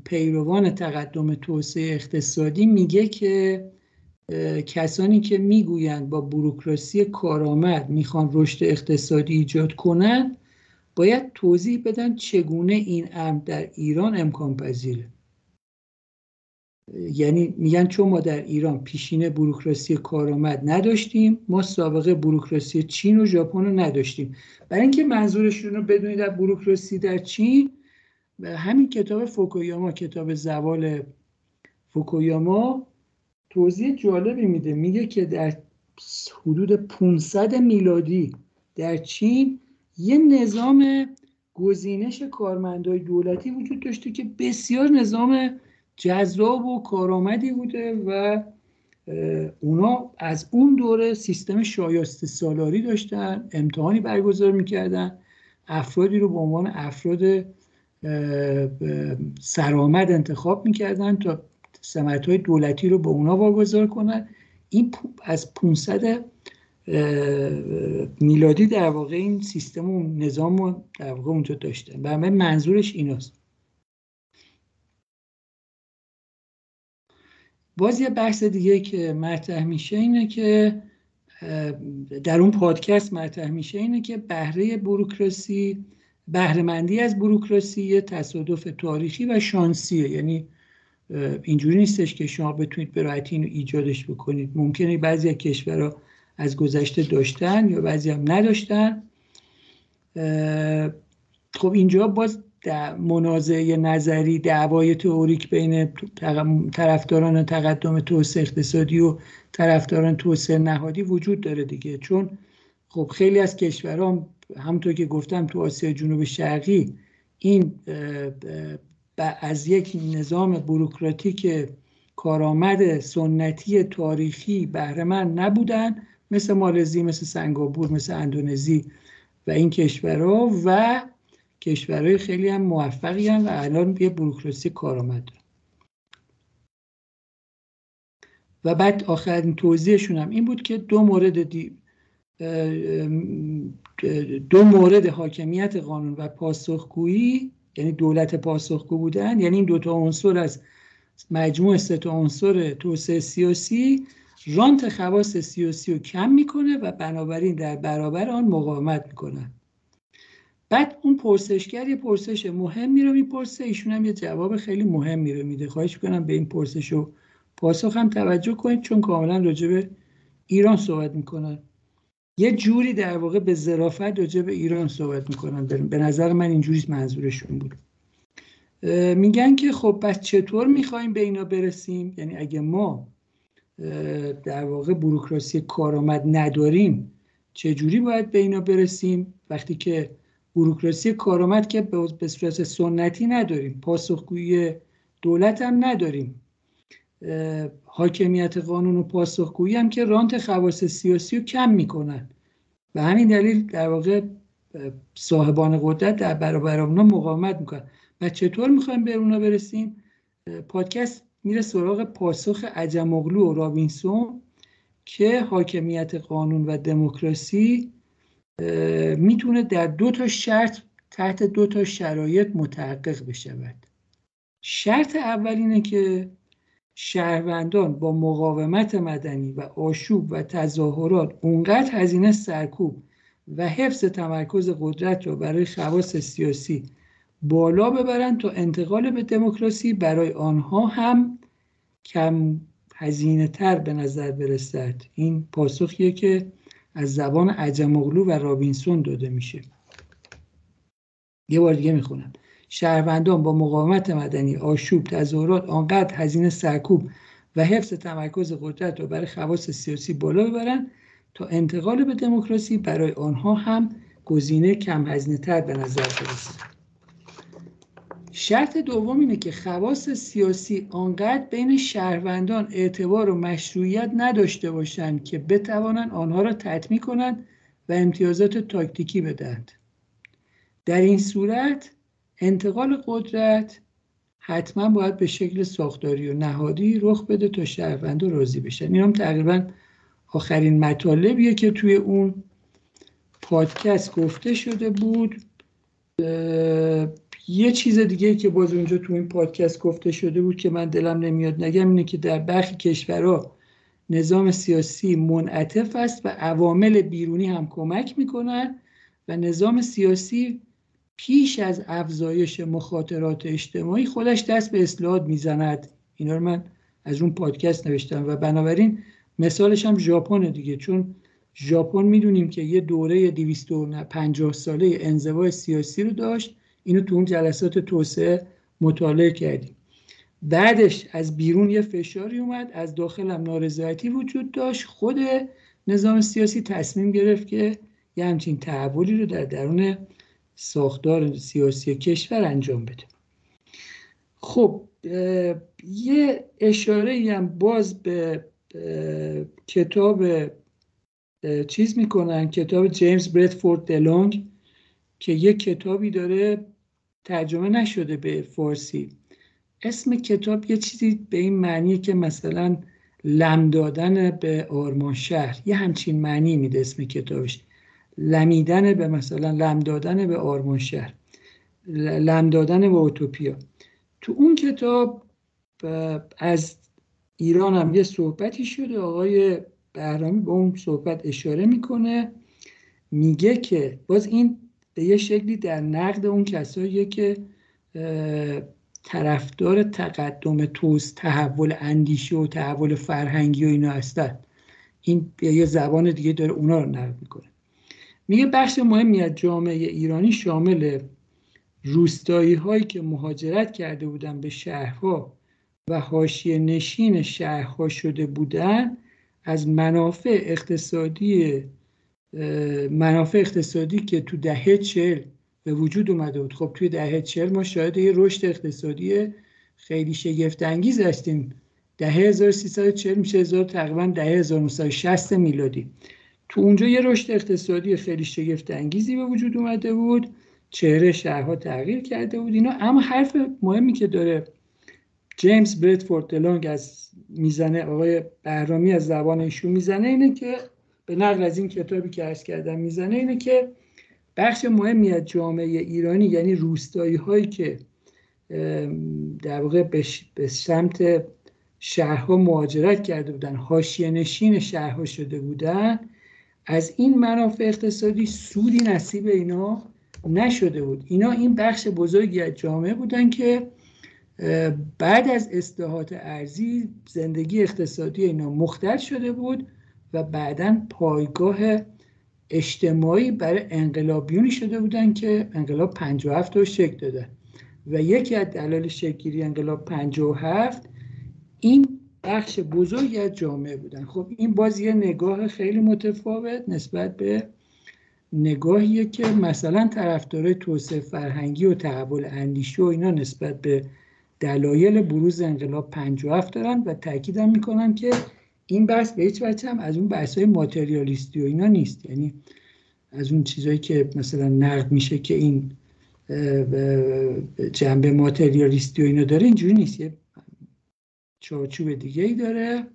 پیروان تقدم توسعه اقتصادی میگه که کسانی که میگویند با بوروکراسی کارآمد میخوان رشد اقتصادی ایجاد کنند باید توضیح بدن چگونه این امر در ایران امکان پذیره. یعنی میگن چون ما در ایران پیشینه بوروکراسی کارآمد نداشتیم، ما سابقه بوروکراسی چین و ژاپن رو نداشتیم. برای اینکه منظورشون رو بدونید در بوروکراسی در چین، همین کتاب فوکویاما، کتاب زوال فوکویاما، توضیح جالبی میده. میگه که در حدود پانصد میلادی در چین یه نظام گزینش کارمندای دولتی وجود داشته که بسیار نظام جذاب و کارآمدی بوده و اونا از اون دوره سیستم شایسته سالاری داشتن، امتحانی برگزار میکردن، افرادی رو به عنوان افراد سرآمد انتخاب میکردن تا سمتهای دولتی رو به اونا واگذار کنن. این از پانصد میلادی در واقع این سیستم و نظام رو در واقع اونجا داشتن. برای منظورش ایناست. باز یه بحث دیگه که مطرح میشه اینه که در اون پادکست مطرح میشه اینه که بهره بوروکراسی، بهره‌مندی از بوروکراسی یه تصادف تاریخی و شانسیه. یعنی اینجوری نیستش که شما بتونید به راحتی اینو ایجادش بکنید. ممکنه بعضی از کشورها از گذشته داشتن یا بعضی هم نداشتن. خب اینجا باز منازعه نظری، دعوای تئوریک بین طرفداران تقدم توسعه اقتصادی و طرفداران توسعه نهادی وجود داره دیگه، چون خب خیلی از کشورها همونطور که گفتم تو آسیا جنوب شرقی این از یک نظام بوروکراتیک کارآمد سنتی تاریخی بهره‌مند نبودن، مثل مالزی، مثل سنگاپور، مثل اندونزی و این کشورها، و کشورهای خیلی هم موفقی هم و الان یه بوروکراسی کارآمد دارن. و بعد آخرین توضیحشون هم این بود که دو مورد دی دو مورد حاکمیت قانون و پاسخگویی، یعنی دولت پاسخگو بودن، یعنی این دوتا عنصر از مجموع سه تا عنصر توسعه سیاسی رانت خواص سیاسی رو کم میکنه و بنابراین در برابر آن مقاومت میکنن. بعد اون پرسشگر یه پرسش مهمی رو میپرسه، ایشون هم یه جواب خیلی مهمی رو میده. خواهش میکنم به این پرسش و پاسخ هم توجه کنید چون کاملا راجع به ایران صحبت میکنن. یه جوری در واقع به ظرافت راجع به ایران صحبت میکنن. به نظر من اینجوری منظورشون بود. میگن که خب پس چطور میخوایم به اینا برسیم؟ یعنی اگه ما در واقع بوروکراسی کارآمد نداریم چجوری باید به اینا برسیم؟ وقتی که بوروکراسی کارآمد که به صورت سنتی نداریم، پاسخگویی دولت هم نداریم، حاکمیت قانون و پاسخگویی هم که رانت خواص سیاسی رو کم میکنن، به همین دلیل در واقع صاحبان قدرت در برابر اونا مقاومت میکنن. و چطور میخوایم به اونا برسیم؟ پادکست میره سراغ پاسخ عجم‌اوغلو و رابینسون که حاکمیت قانون و دموکراسی میتونه در دو تا شرط، تحت دو تا شرایط متحقق بشود. شرط اول اینه که شهروندان با مقاومت مدنی و آشوب و تظاهرات اونقدر هزینه سرکوب و حفظ تمرکز قدرت را برای خواص سیاسی بالا ببرند تا انتقال به دموکراسی برای آنها هم کم هزینه تر به نظر برسد. این پاسخیه که از زبان عجم‌اوغلو و رابینسون داده میشه. یه بار دیگه میخونم. شهروندان با مقاومت مدنی، آشوب، تظاهرات آنقدر هزینه سرکوب و حفظ تمرکز قدرت را برای خواص سیاسی بالا ببرند تا انتقال به دموکراسی برای آنها هم گزینه کم هزینه تر به نظر برسد. شرط دوم اینه که خواص سیاسی آنقدر بین شهروندان اعتبار و مشروعیت نداشته باشند که بتوانند آنها را تطمیع کنند و امتیازات تاکتیکی بدهند. در این صورت انتقال قدرت حتما باید به شکل ساختاری و نهادی رخ بده تا شهروندان راضی بشن. این هم تقریبا آخرین مطالبیه که توی اون پادکست گفته شده بود. یه چیز دیگه که باز اونجا تو این پادکست گفته شده بود که من دلم نمیاد نگم اینه که در برخی کشورها نظام سیاسی منعطف است و عوامل بیرونی هم کمک میکنن و نظام سیاسی پیش از افزایش مخاطرات اجتماعی خودش دست به اصلاحات میزند. اینا رو من از اون پادکست نوشتم و بنابراین مثالش هم ژاپن دیگه، چون ژاپن میدونیم که یه دوره دویست و پنجاه ساله انزوای سیاسی رو داشت. اینو تو اون جلسات توسعه مطالعه کردیم. بعدش از بیرون یه فشاری اومد، از داخل هم نارضایتی وجود داشت. خود نظام سیاسی تصمیم گرفت که یه همچین تحولی رو در درون ساختار سیاسی کشور انجام بده. خب یه اشاره‌ای هم باز به کتاب چیز میکنن، کتاب جیمز برادفورد دلانگ که یه کتابی داره ترجمه نشده به فارسی. اسم کتاب یه چیزی به این معنیه که مثلا لم دادن به آرمان شهر، یه همچین معنی میده اسم کتابش، لمیدن به مثلا لم دادن به آرمان شهر، لم دادن به اوتوپیا. تو اون کتاب از ایران هم یه صحبتی شده، آقای بهرامی به اون صحبت اشاره میکنه، میگه که باز این به یه شکلی در نقد اون کساییه که طرفدار تقدم توست، تحول اندیشه و تحول فرهنگی و اینا هستن. این به یه زبان دیگه داره اونا رو نقد میکنه. میگه بخش مهمی از جامعه ایرانی شامل روستایی هایی که مهاجرت کرده بودن به شهرها و حاشیه نشین شهرها شده بودن از منافع اقتصادی منافع اقتصادی که تو دهه چهل به وجود اومده بود. خب توی دهه چهل ما شاید یه رشد اقتصادی خیلی شگفت انگیز داشتیم. دهه هزار و سیصد و چهل میشه تقریبا دهه هزار و نهصد و شصت میلادی. تو اونجا یه رشد اقتصادی خیلی شگفت انگیزی به وجود اومده بود، چهره شهرها تغییر کرده بود اینا. اما حرف مهمی که داره جیمز برادفورد دلانگ از میزنه، آقای بهرامی از زبان ایشون میزنه اینه که به نقل از این کتابی که عرض کردم میزنه اینه که بخش مهمی از جامعه ایرانی، یعنی روستایی هایی که در واقع به سمت شهرها مهاجرت کرده بودن، حاشیه نشین شهرها شده بودن، از این منافع اقتصادی سودی نصیب اینا نشده بود. اینا این بخش بزرگی از جامعه بودن که بعد از اصلاحات ارضی زندگی اقتصادی اینا مختل شده بود و بعداً پایگاه اجتماعی برای انقلابیونی شده بودن که انقلاب پنجاه و هفت رو شکل دادن و یکی از دلایل شکلگیری انقلاب پنجاه و هفت این بخش بزرگی از جامعه بودن. خب این باز یه نگاه خیلی متفاوت نسبت به نگاهیه که مثلا طرفدارای توسعه فرهنگی و تحول اندیشه و اینا نسبت به دلایل بروز انقلاب پنجاه و هفت دارن و تاکید هم میکنن که این بحث به هیچ وجه هم از اون بحث‌های ماتریالیستی و اینا نیست، یعنی از اون چیزایی که مثلا نقد میشه که این جنبه ماتریالیستی و اینا داره، اینجوری نیست، یه چارچوب دیگه‌ای داره.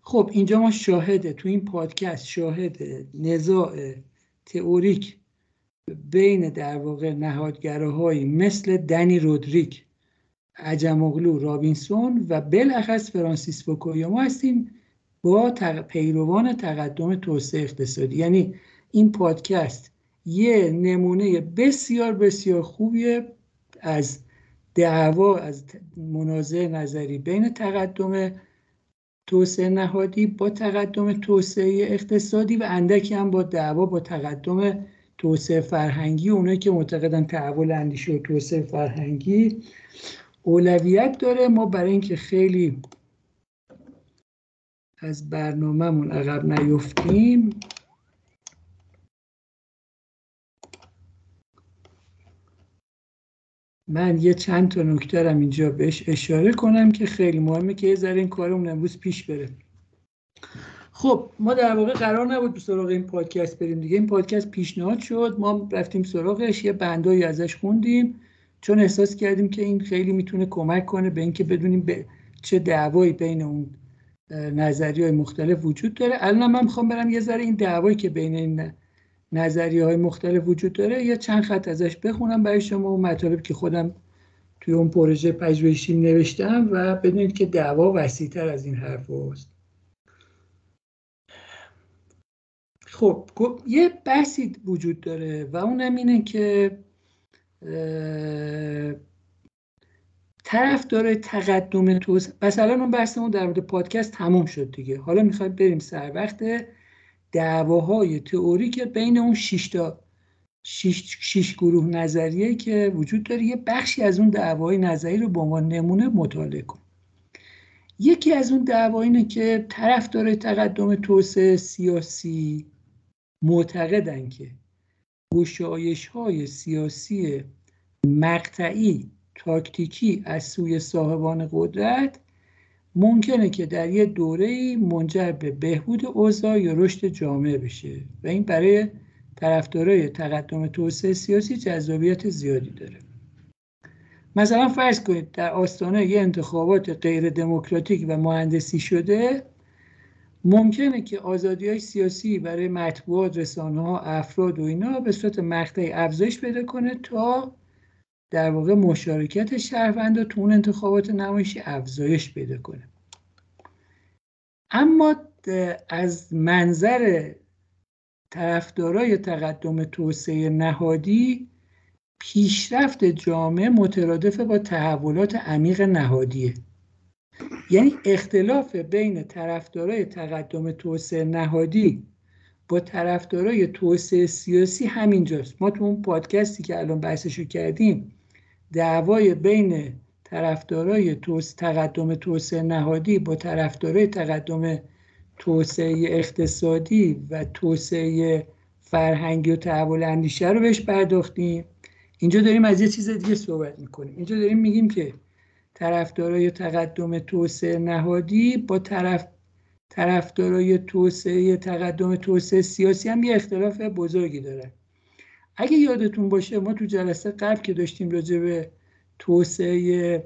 خب اینجا ما شاهده، تو این پادکست شاهد نزاع تئوریک بین در واقع نهادگراهایی مثل دنی رودریک، عجم‌اوغلو، رابینسون و بالاخص فرانسیس فوکویاما هستیم با پیروان تقدم توسعه اقتصادی. یعنی این پادکست یه نمونه بسیار بسیار خوبیه از دعوا، از منازعه نظری بین تقدم توسعه نهادی با تقدم توسعه اقتصادی و اندکی هم با دعوا با تقدم توسعه فرهنگی، اونایی که معتقدن تحول اندیشه و توسعه فرهنگی اولویت داره. ما برای اینکه خیلی از برنامه‌مون عقب نیفتیم من یه چند تا نکته هم اینجا بهش اشاره کنم که خیلی مهمه که یه ذره این کارمون امروز پیش بره. خب ما در واقع قرار نبود به سراغ این پادکست بریم دیگه، این پادکست پیشنهاد شد، ما رفتیم سراغش، یه بندایی ازش خوندیم چون احساس کردیم که این خیلی میتونه کمک کنه به اینکه بدونیم به چه دعوایی بین اون نظریه‌های مختلف وجود داره. الان من میخوام برم یه ذره این دعوایی که بین این نظریه‌های مختلف وجود داره. یه چند خط ازش بخونم برای شما و مطالب که خودم توی اون پروژه پژوهشیم نوشتم و بدونید که دعوا وسیع‌تر از این حرف هست. خب یه بحثی وجود داره و اونم اینه که طرف داره تقدم توسعه. پس الان اون بحثمون در مورد پادکست تموم شد دیگه. حالا میخوایم بریم سر وقت دعواهای تئوریک بین اون شش تا شش شش گروه نظریه که وجود داره. یه بخشی از اون دعواهای نظری رو به عنوان نمونه مطالعه کن. یکی از اون دعوا اینه که طرف داره تقدم توسعه سیاسی معتقدن که گشایش‌های سیاسی مقطعی تاکتیکی از سوی صاحبان قدرت ممکنه که در یه دوره‌ای منجر به بهبود اوضاع یا رشد جامعه بشه و این برای طرفدارای تقدم توسعه سیاسی جذابیت زیادی داره. مثلا فرض کنید در آستانه یه انتخابات غیر دموکراتیک و مهندسی شده ممکنه که آزادی‌های سیاسی برای مطبوعات، رسانه‌ها، افراد و اینا به صورت مقطعی افزایش پیدا کنه تا در واقع مشارکت شهروندا تو اون انتخابات نمایشی افزایش پیدا کنه. اما از منظر طرفدارای تقدم توسعه نهادی پیشرفت جامعه مترادف با تحولات عمیق نهادیه. یعنی اختلاف بین طرفدارای تقدم توسعه نهادی با طرفدارای توسعه سیاسی همینجاست. ما تو اون پادکستی که الان بحثشو کردیم دعوای بین طرفدارای توسعه تقدم توسعه نهادی با طرفدارای تقدم توسعه اقتصادی و توسعه فرهنگی و تحول اندیشه رو بهش پرداختیم. اینجا داریم از یه چیز دیگه صحبت میکنیم. اینجا داریم میگیم که طرفدارای تقدم توسعه نهادی با طرف طرفدارای توسعه تقدم توسعه سیاسی هم یه اختلاف بزرگی دارن. اگه یادتون باشه ما تو جلسه قبل که داشتیم راجع به توسعه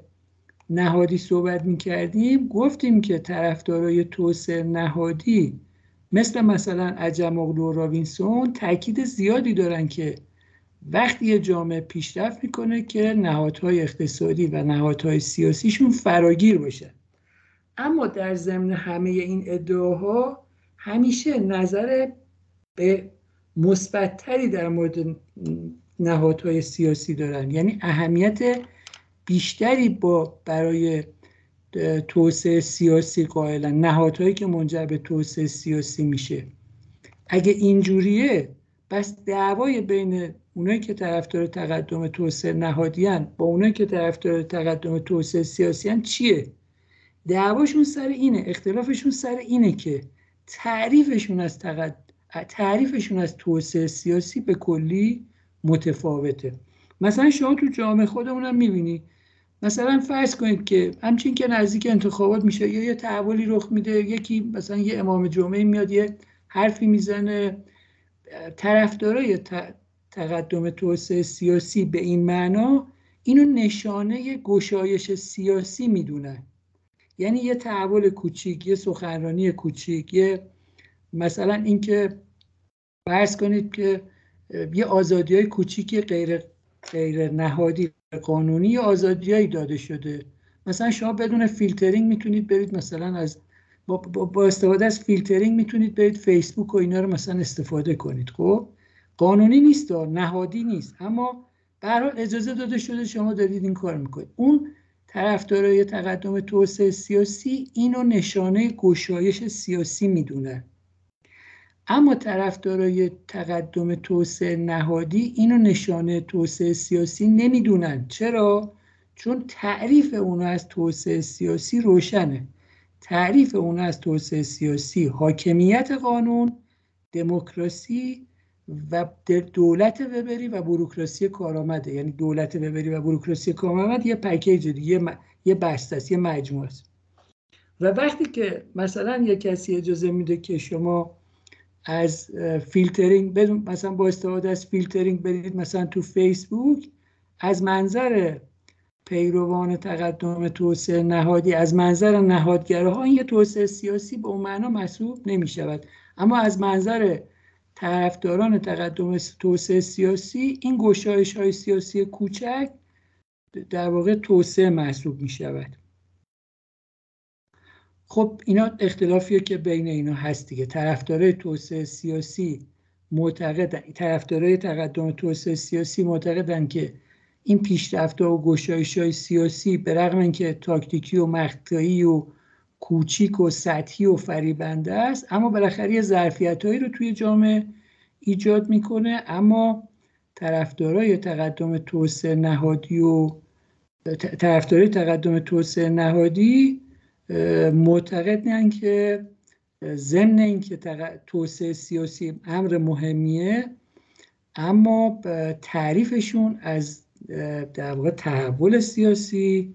نهادی صحبت میکردیم گفتیم که طرفدارای توسعه نهادی مثل مثلا عجم‌اوغلو و رابینسون تاکید زیادی دارن که وقتی یه جامعه پیشرفت میکنه که نهادهای اقتصادی و نهادهای سیاسیشون فراگیر باشن. اما در ضمن همه این ادعاها همیشه نظر به مثبت‌تری در مورد نهادهای سیاسی دارن. یعنی اهمیت بیشتری با برای توسعه سیاسی قائلن، نهادهایی که منجر به توسعه سیاسی میشه. اگه اینجوریه بس دعوای بین اونایی که طرفدار تقدم توسعه نهادیان با اونایی که طرفدار تقدم توسعه سیاسیان چیه؟ دعواشون سر اینه، اختلافشون سر اینه که تعریفشون از تقد... تعریفشون از توسعه سیاسی به کلی متفاوته. مثلا شما تو جامعه خودمونم میبینی، مثلا فرض کنید که همچین که نزدیک انتخابات میشه یا یه تحولی رخ میده، یکی مثلا یه امام جمعه میاد یه حرفی میزنه، طرفدارای ت... تقدم توسعه سیاسی به این معنا اینو نشانه گشایش سیاسی میدونن. یعنی یه تحول کوچیک، یه سخنرانی کوچیک، یه مثلا اینکه فرض کنید که یه آزادیای کوچیکی غیر غیر نهادی قانونی آزادیایی داده شده. مثلا شما بدون فیلترینگ میتونید برید مثلا از با, با استفاده از فیلترینگ میتونید برید فیسبوک و اینا رو مثلا استفاده کنید. خب قانونی نیست، نهادی نیست، اما به هر حال اجازه داده شده شما دارید این کار میکنید. اون طرفدارای تقدم توسعه سیاسی اینو نشانه گشایش سیاسی میدونن، اما طرفدارای تقدم توسعه نهادی اینو نشانه توسعه سیاسی نمیدونن. چرا؟ چون تعریف اون از توسعه سیاسی روشنه. تعریف اون از توسعه سیاسی حاکمیت قانون، دموکراسی و دولت وبری و بوروکراسی کارآمده. یعنی دولت وبری و بوروکراسی کارآمد یه پکیج دیگه، یه بسته است، یه مجموعه است. و وقتی که مثلا یک کسی اجازه میده که شما از فیلترینگ بدون مثلا با استفاده از فیلترینگ برید مثلا تو فیسبوک، از منظر پیروان تقدم توسعه نهادی، از منظر نهادگراها این یه توسعه سیاسی به اون معنا محسوب نمی‌شود، اما از منظر طرفداران تقدم توسعه سیاسی این گشایش‌های سیاسی کوچک در واقع توسعه محسوب می‌شود. خب اینا اختلافیه که بین اینا هست دیگه. طرفدارای توسعه سیاسی معتقدن، طرفدارای تقدم توسعه سیاسی معتقدن که این پیشرفت‌ها و گشایش‌های سیاسی به رغم اینکه تاکتیکی و مقطعی و کوچیک و سطحی و فریبنده است، اما بالاخره یه ظرفیت‌هایی رو توی جامعه ایجاد می‌کنه. اما طرفدارای تقدم توسعه نهادی و طرفدارای تقدم توسعه نهادی معتقدن که ضمن اینکه توسعه سیاسی امر مهمیه، اما تعریفشون از در واقع تحول سیاسی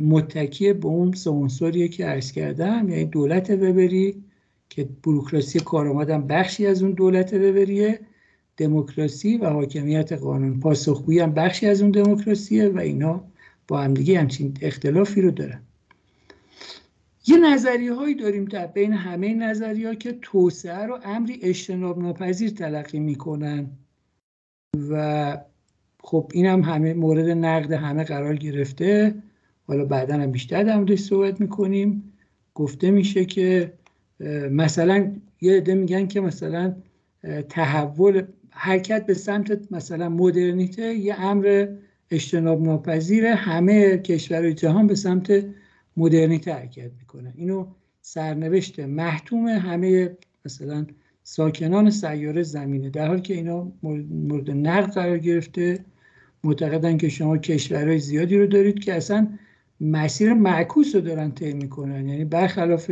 متکی به اون سه عنصریه که عرض کردم، یعنی دولت وبری که بوروکراسی کارآمدم بخشی از اون دولت وبریه، دموکراسی و حاکمیت قانون، پاسخگویی هم بخشی از اون دموکراسیه و اینا با همدیگه همچین اختلافی رو دارن. یه نظریه هایی داریم تا بین همه نظریه‌ها که توسعه رو امری اجتناب ناپذیر تلقی میکنن و خب این هم همه مورد نقد همه قرار گرفته. حالا بعدا هم بیشتر در موردش صحبت میکنیم. گفته میشه که مثلا یه عده میگن که مثلا تحول حرکت به سمت مثلا مدرنیته یه امر اجتناب ناپذیره، همه کشورهای جهان به سمت مدرنیته حرکت میکنن. اینو سرنوشت محتوم همه مثلا ساکنان سیاره زمینه، در حالی که اینا مورد نقد قرار گرفته. معتقدن که شما کشورهای زیادی رو دارید که اصلا مسیر معکوس رو دارن طی میکنن، یعنی برخلاف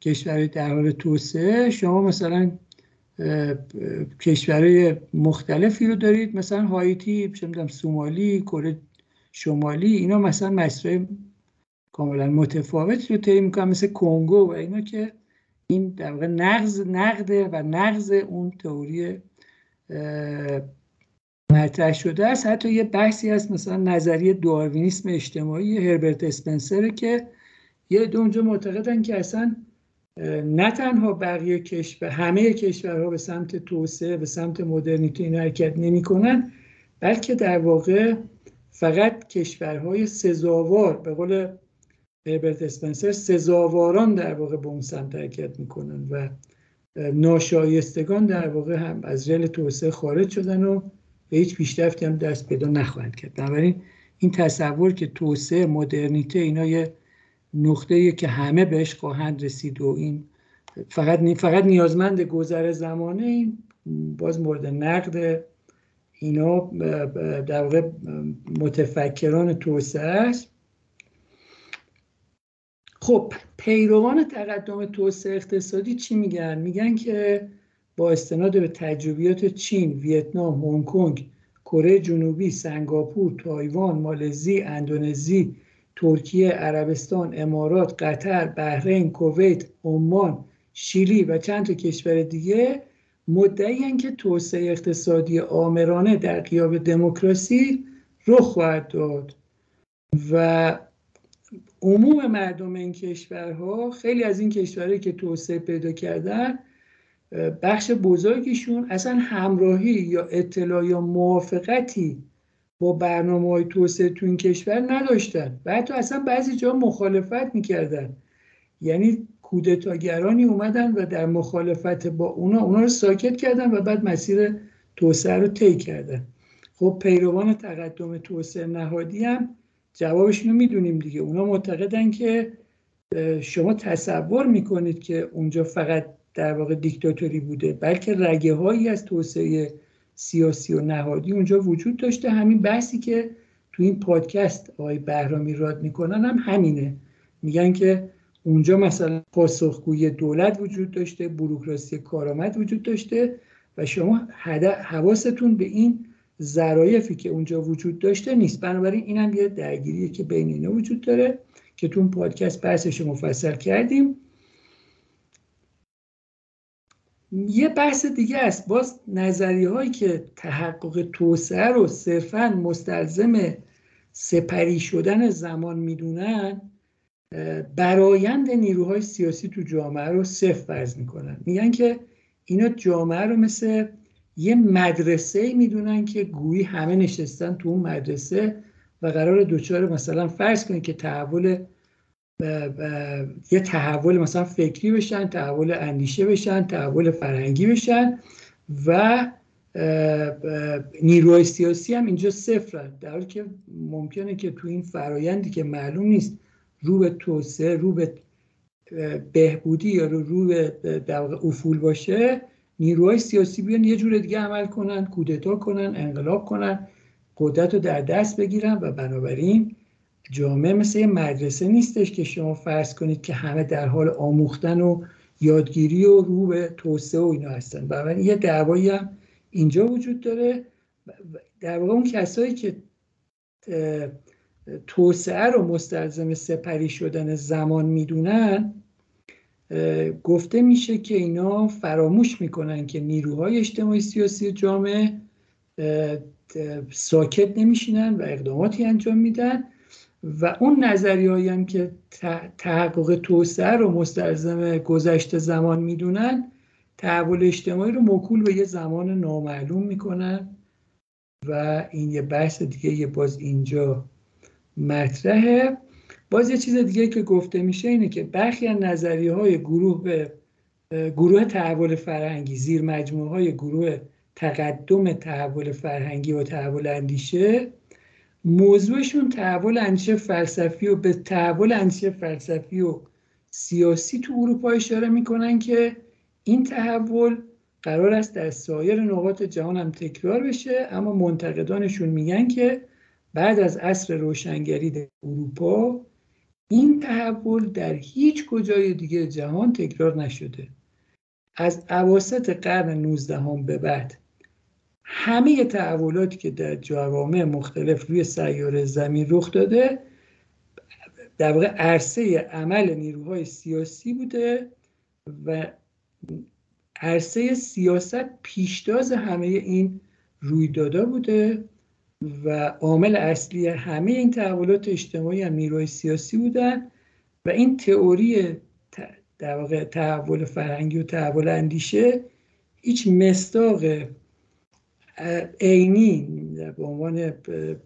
کشورهای در حال توسعه شما مثلا کشورهای مختلفی رو دارید، مثلا هایتی، چه می‌دونم سومالی، کره شمالی، اینا مثلا مسیرهای کاملا متفاوتی رو طی میکنن، مثل کنگو و اینا، که این در واقع نقض نقده و نقض اون تئوری مطرح شده است. حتی یه بحثی هست مثلا نظریه داروینیسم اجتماعی هربرت اسپنسر که یه دو اونجا معتقدن که اصلا نه تنها بقیه کشور، همه کشورها به سمت توسعه، به سمت مدرنیته این حرکت نمی کنن، بلکه در واقع فقط کشورهای سزاوار، به قول هربرت اسپنسر سزاواران در واقع به اون سمت حرکت می کنن و ناشایستگان در واقع هم از ریل توسعه خارج شدن و به هیچ پیشرفتی هم دست پیدا نخواهند کرد. بنابراین این تصور که توسعه، مدرنیته اینا یه نقطه‌ایه که همه بهش خواهند رسید و این فقط فقط نیازمند گذر زمانه، این باز مورد نقد اینا در واقع متفکران توسعه است. خب پیروان تقدم توسعه اقتصادی چی میگن؟ میگن که با استناد به تجربیات چین، ویتنام، هنگ کنگ، کره جنوبی، سنگاپور، تایوان، مالزی، اندونزی، ترکیه، عربستان، امارات، قطر، بحرین، کویت، عمان، شیلی و چند تا کشور دیگه مدعی‌اند که توسعه اقتصادی آمرانه در غیاب دموکراسی رخ خواهد داد و عموم مردم این کشورها، خیلی از این کشورهایی که توسعه پیدا کردن، بخش بزرگیشون اصلا همراهی یا اطلاع یا موافقتی با برنامه‌های توسعه تو این کشور نداشتن و حتی اصلا بعضی جا مخالفت میکردن، یعنی کودتاگرانی اومدن و در مخالفت با اونا اونا رو ساکت کردن و بعد مسیر توسعه رو طی کردن. خب پیروان تقدم توسعه نهادی هم جوابشون رو میدونیم دیگه. اونا معتقدن که شما تصور میکنید که اونجا فقط در واقع دیکتاتوری بوده، بلکه رگه هایی از توسعه سیاسی و نهادی اونجا وجود داشته. همین بحثی که تو این پادکست آقای بهرامیراد میکنن هم همینه. میگن که اونجا مثلا پاسخگویی دولت وجود داشته، بوروکراسی کارآمد وجود داشته و شما حواستون به این ظرایفی که اونجا وجود داشته نیست. بنابراین این هم یه درگیریه که بین اینا وجود داره که تو این پادکست بحثش مفصل کردیم. یه بحث دیگه است، باز نظریه هایی که تحقق توسعه رو صرفاً مستلزم سپری شدن زمان میدونن، برآیند نیروهای سیاسی تو جامعه رو صفر فرض میکنن. میگن که اینا جامعه رو مثل یه مدرسه میدونن که گویی همه نشستن تو اون مدرسه و قرار دوچار مثلا فرض کنید که تحول و و یه تحول مثلا فکری بشن، تحول اندیشه بشن، تحول فرهنگی بشن و نیروی سیاسی هم اینجا صفرن، در حالی که ممکنه که تو این فرایندی که معلوم نیست رو به توسعه، رو به بهبودی یا رو به در واقع افول باشه، نیروهای سیاسی بیان یه جور دیگه عمل کنن، کودتا کنن، انقلاب کنن، قدرت رو در دست بگیرن و بنابراین جامعه مثل یه مدرسه نیستش که شما فرض کنید که همه در حال آموختن و یادگیری و رو به توسعه و اینا هستن. بنابراین یه دعوایی هم اینجا وجود داره. در واقع اون کسایی که توسعه رو مستلزم سپری شدن زمان میدونن، گفته میشه که اینا فراموش میکنن که نیروهای اجتماعی سیاسی جامعه ساکت نمیشینن و اقداماتی انجام میدن و اون نظریه‌ای هم که تحقق توسعه رو مستلزم گذشته زمان میدونن، تحول اجتماعی رو موکول به یه زمان نامعلوم میکنن و این یه بحث دیگه یه باز اینجا مطرحه. باز یه چیز دیگه که گفته میشه اینه که برخی از نظریه‌های گروه به گروه تحول فرهنگی، زیر مجموعه‌های گروه تقدم تحول فرهنگی و تحول اندیشه، موضوعشون تحول اندیشه فلسفی و به تحول اندیشه فلسفی و سیاسی تو اروپا اشاره میکنن که این تحول قرار است در سایر نقاط جهان هم تکرار بشه، اما منتقدانشون میگن که بعد از عصر روشنگری در اروپا این تحول در هیچ کجای دیگه جهان تکرار نشده. از اواسط قرن نوزدهم به بعد همه تحولاتی که در جوامع مختلف روی سیاره زمین رخ داده در واقع عرصه عمل نیروهای سیاسی بوده و عرصه سیاست پیشتاز همه این رویدادها بوده و عامل اصلی همه این تحولات اجتماعی هم نیروهای سیاسی بودن و این تئوری در واقع تحول فرهنگی و تحول اندیشه هیچ مصداق عینی به عنوان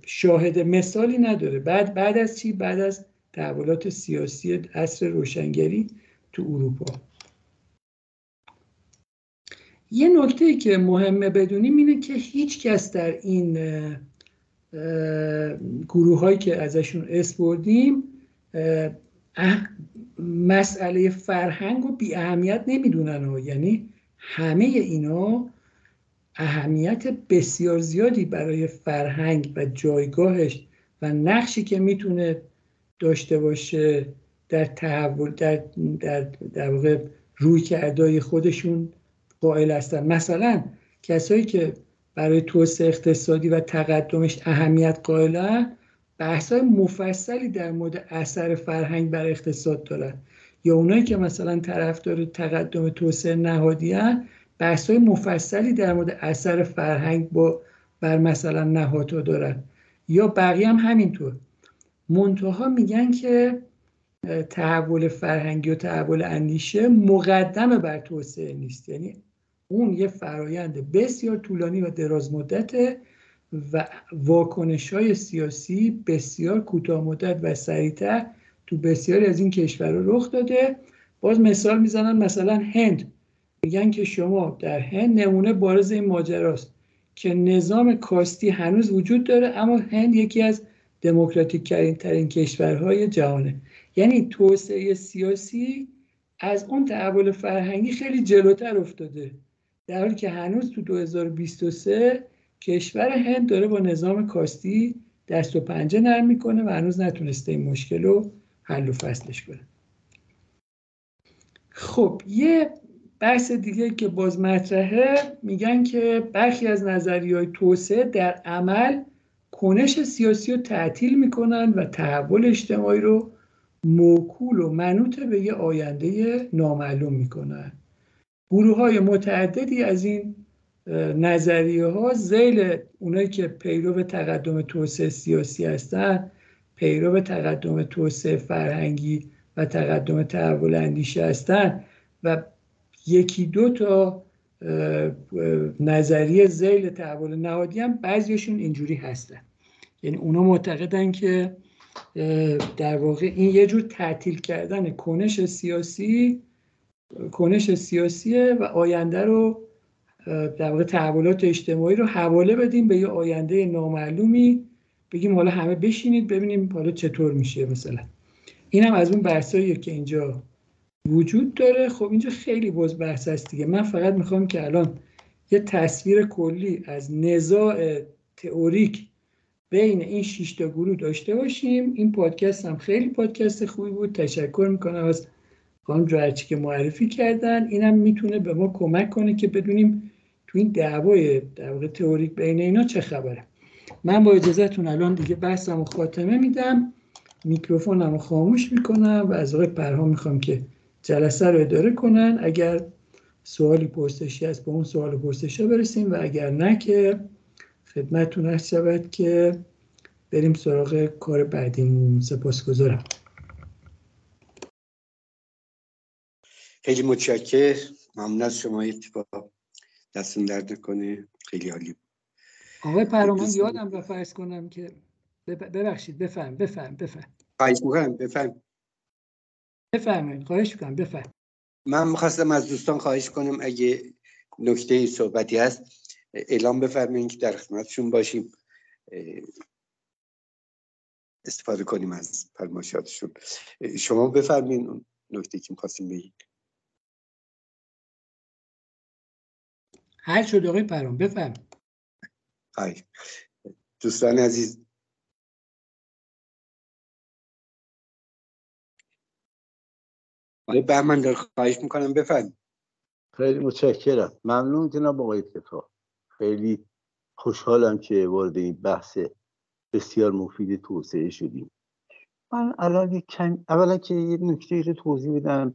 شاهد مثالی نداره. بعد بعد از چی؟ بعد از تحولات سیاسی عصر روشنگری تو اروپا. یه نکته که مهمه بدونیم اینه که هیچ کس در این گروه هایی که ازشون اسم بردیم مسئله فرهنگ رو بی اهمیت نمیدونن، یعنی همه اینا اهمیت بسیار زیادی برای فرهنگ و جایگاهش و نقشی که میتونه داشته باشه در تحول در در در واقع رویکردهای خودشون قائل هستن. مثلا کسایی که برای توسعه اقتصادی و تقدمش اهمیت قائلن بحث‌های مفصلی در مورد اثر فرهنگ بر اقتصاد دارن، یا اونایی که مثلا طرفدار تقدم توسعه نهادی هستن بحث‌های مفصلی در مورد اثر فرهنگ با بر مثلا نهادها دارن، یا بقیه هم همینطور. منتها میگن که تحول فرهنگی و تحول اندیشه مقدمه بر توسعه نیست، یعنی اون یه فرایند بسیار طولانی و دراز مدته و واکنش‌های سیاسی بسیار کوتاه مدت و سریع‌تر تو بسیاری از این کشورها رخ داده. باز مثال میزنن، مثلا هند، میگن که شما در هند نمونه بارز این ماجراست که نظام کاستی هنوز وجود داره اما هند یکی از دموکراتیک‌ترین ترین کشورهای جهانه. یعنی توسعه سیاسی از اون تحول فرهنگی خیلی جلوتر افتاده، در حالی که هنوز تو دو هزار و بیست و سه کشور هند داره با نظام کاستی دست و پنجه نرم میکنه و هنوز نتونسته این مشکل رو حل و فصلش کنه. خب یه بحث دیگه که باز مطرحه، میگن که برخی از نظریه‌های توسعه در عمل کنش سیاسی رو تعطیل میکنن و تحول اجتماعی رو موکول و منوط به یه آینده نامعلوم میکنن. گروه‌های متعددی از این نظریه‌ها ذیل اونایی که پیرو تقدم توسعه سیاسی هستن، پیرو تقدم توسعه فرهنگی و تقدم تحول اندیشه هستن و یکی دو تا نظریه ذیل تحول نهادی هم بعضیشون اینجوری هستن. یعنی اونا معتقدن که در واقع این یه جور تعطیل کردن کنش سیاسی کنش سیاسیه و آینده رو در واقع تحولات اجتماعی رو حواله بدیم به یه آینده نامعلومی، بگیم حالا همه بشینید ببینیم حالا چطور میشه. مثلا این هم از اون بحثاییه که اینجا وجود داره. خب اینجا خیلی باز بحث هست دیگه. من فقط میخوام که الان یه تصویر کلی از نزاع تئوریک بین این شش تا گروه داشته باشیم. این پادکست هم خیلی پادکست خوبی بود. تشکر میکنم از خانم جوهرچی که معرفی کردن. اینم میتونه به ما کمک کنه که بدونیم تو این دعوای در واقع تئوریک بین اینا چه خبره. من با اجازهتون الان دیگه بحثمو خاتمه میدم، میکروفونمو خاموش میکنم و از آقای پرهام میخوام که جلسه رو اداره کنن. اگر سوالی پرسشی هست با اون سوال پرسشا برسیم و اگر نه که خدمتتون عرض شود که بریم سراغ کار بعدیمون. سپاسگزارم. خیلی متشکرم. ممنون از شما. اتفاق دستون درد نکنه. خیلی عالی. آقای پرهام یادم رفت عرض کنم که ببخشید بفهم بفهم بفهم. خواهش می‌کنم بفهم. بفرمایید. خواهش می‌کنم بفرمایید. من می‌خواستم از دوستان خواهش کنم اگه نکته‌ای صحبتی هست اعلام بفرمایید که در خدمتشون باشیم، استفاده کنیم از فرمایشاتشون. شما بفرمایید اون نکته‌ای که می‌خواستیم بگید. حل شد آقای پرهام بفرمایید. خیلی دوستان عزیز آقای بهمن خواهش میکنم بفرمایید. خیلی متشکرم. ممنون جناب آقای اتفاق. خیلی خوشحالم که وارد این بحث بسیار مفید توسعه شدیم. من الان کم اولا که یه نکته رو توضیح بدم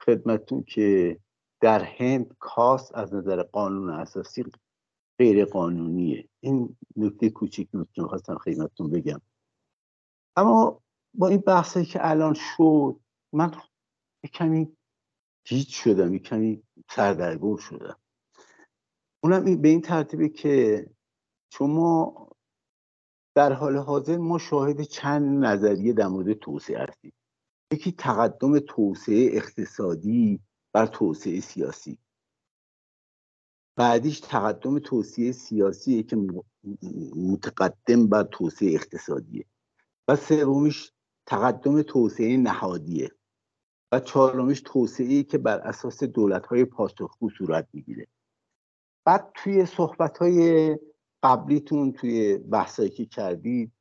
خدمتتون که در هند کاست از نظر قانون اساسی غیر قانونیه. این نکته کوچیک بود که می‌خواستم خدمتتون بگم. اما با این بحثی که الان شد من یک کمی گیج شدم، یک کمی سردرگم شدم. اونم به این ترتیبه که شما در حال حاضر ما شاهد چند نظریه در مورد توسعه هستیم. یکی تقدم توسعه اقتصادی بر توسعه سیاسی، بعدیش تقدم توسعه سیاسیه که متقدم بر توسعه اقتصادیه و سومیش تقدم توسعه نهادیه و چهارمیش توسعه‌ای که بر اساس دولت‌های پاسخگو صورت می‌گیره. بعد توی صحبت‌های قبلیتون توی بحثایی که کردید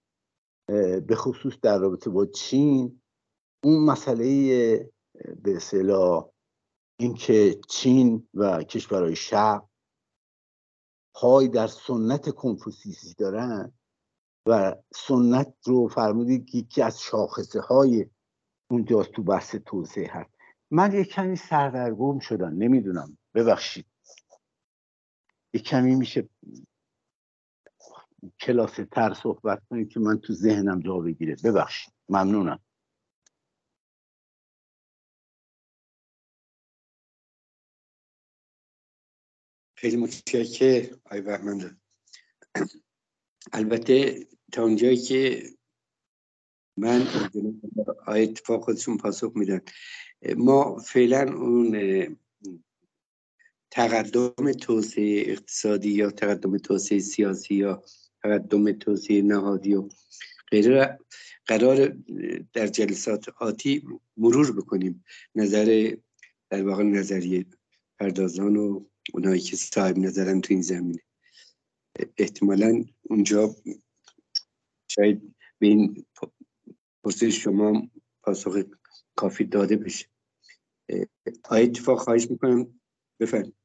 به خصوص در رابطه با چین، اون مسئله به اصطلاح اینکه چین و کشورهای شرق پای در سنت کنفوسیوسی دارن و سنت رو فرمودید یکی از شاخصه‌های اونجاست تو بحث توسعه هست. من یک کمی سردرگم شدم، نمیدونم ببخشید. یک کمی میشه کلاسه تر صحبت کنید که من تو ذهنم جا بگیره. ببخشید. ممنونم. خیلی متشکرم آقای بهمن. البته تا اونجایی که من آقای اتفاق خودشون پاسخ میدن، ما فعلا اون تقدم توسعه اقتصادی یا تقدم توسعه سیاسی یا تقدم توسعه نهادی و غیره قرار در جلسات آتی مرور بکنیم. نظر در واقع نظریه پردازان و اونایی که صاحب نظرن تو این زمینه احتمالاً اونجا شاید به این پرسش شما پاسخ کافی داده بشه. آقای اتفاق خواهش میکنم بفرمایید.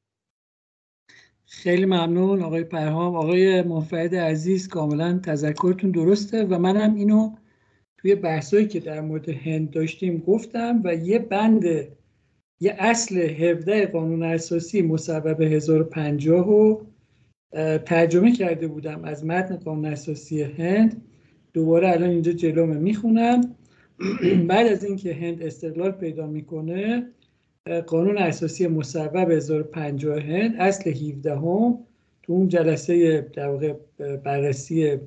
خیلی ممنون آقای پرهام. آقای منفرد عزیز کاملا تذکرتون درسته و منم اینو توی بحثایی که در مورد هند داشتیم گفتم و یه بند یه اصل هفده قانون اساسی مصوبه هزار و پنجاه رو ترجمه کرده بودم از متن قانون اساسی هند. دوباره الان اینجا جلومه میخونم. بعد از اینکه هند استقلال پیدا میکنه قانون اساسی مصوب هزار و پنجاه هند اصل هفده هم تو اون جلسه در واقع بررسی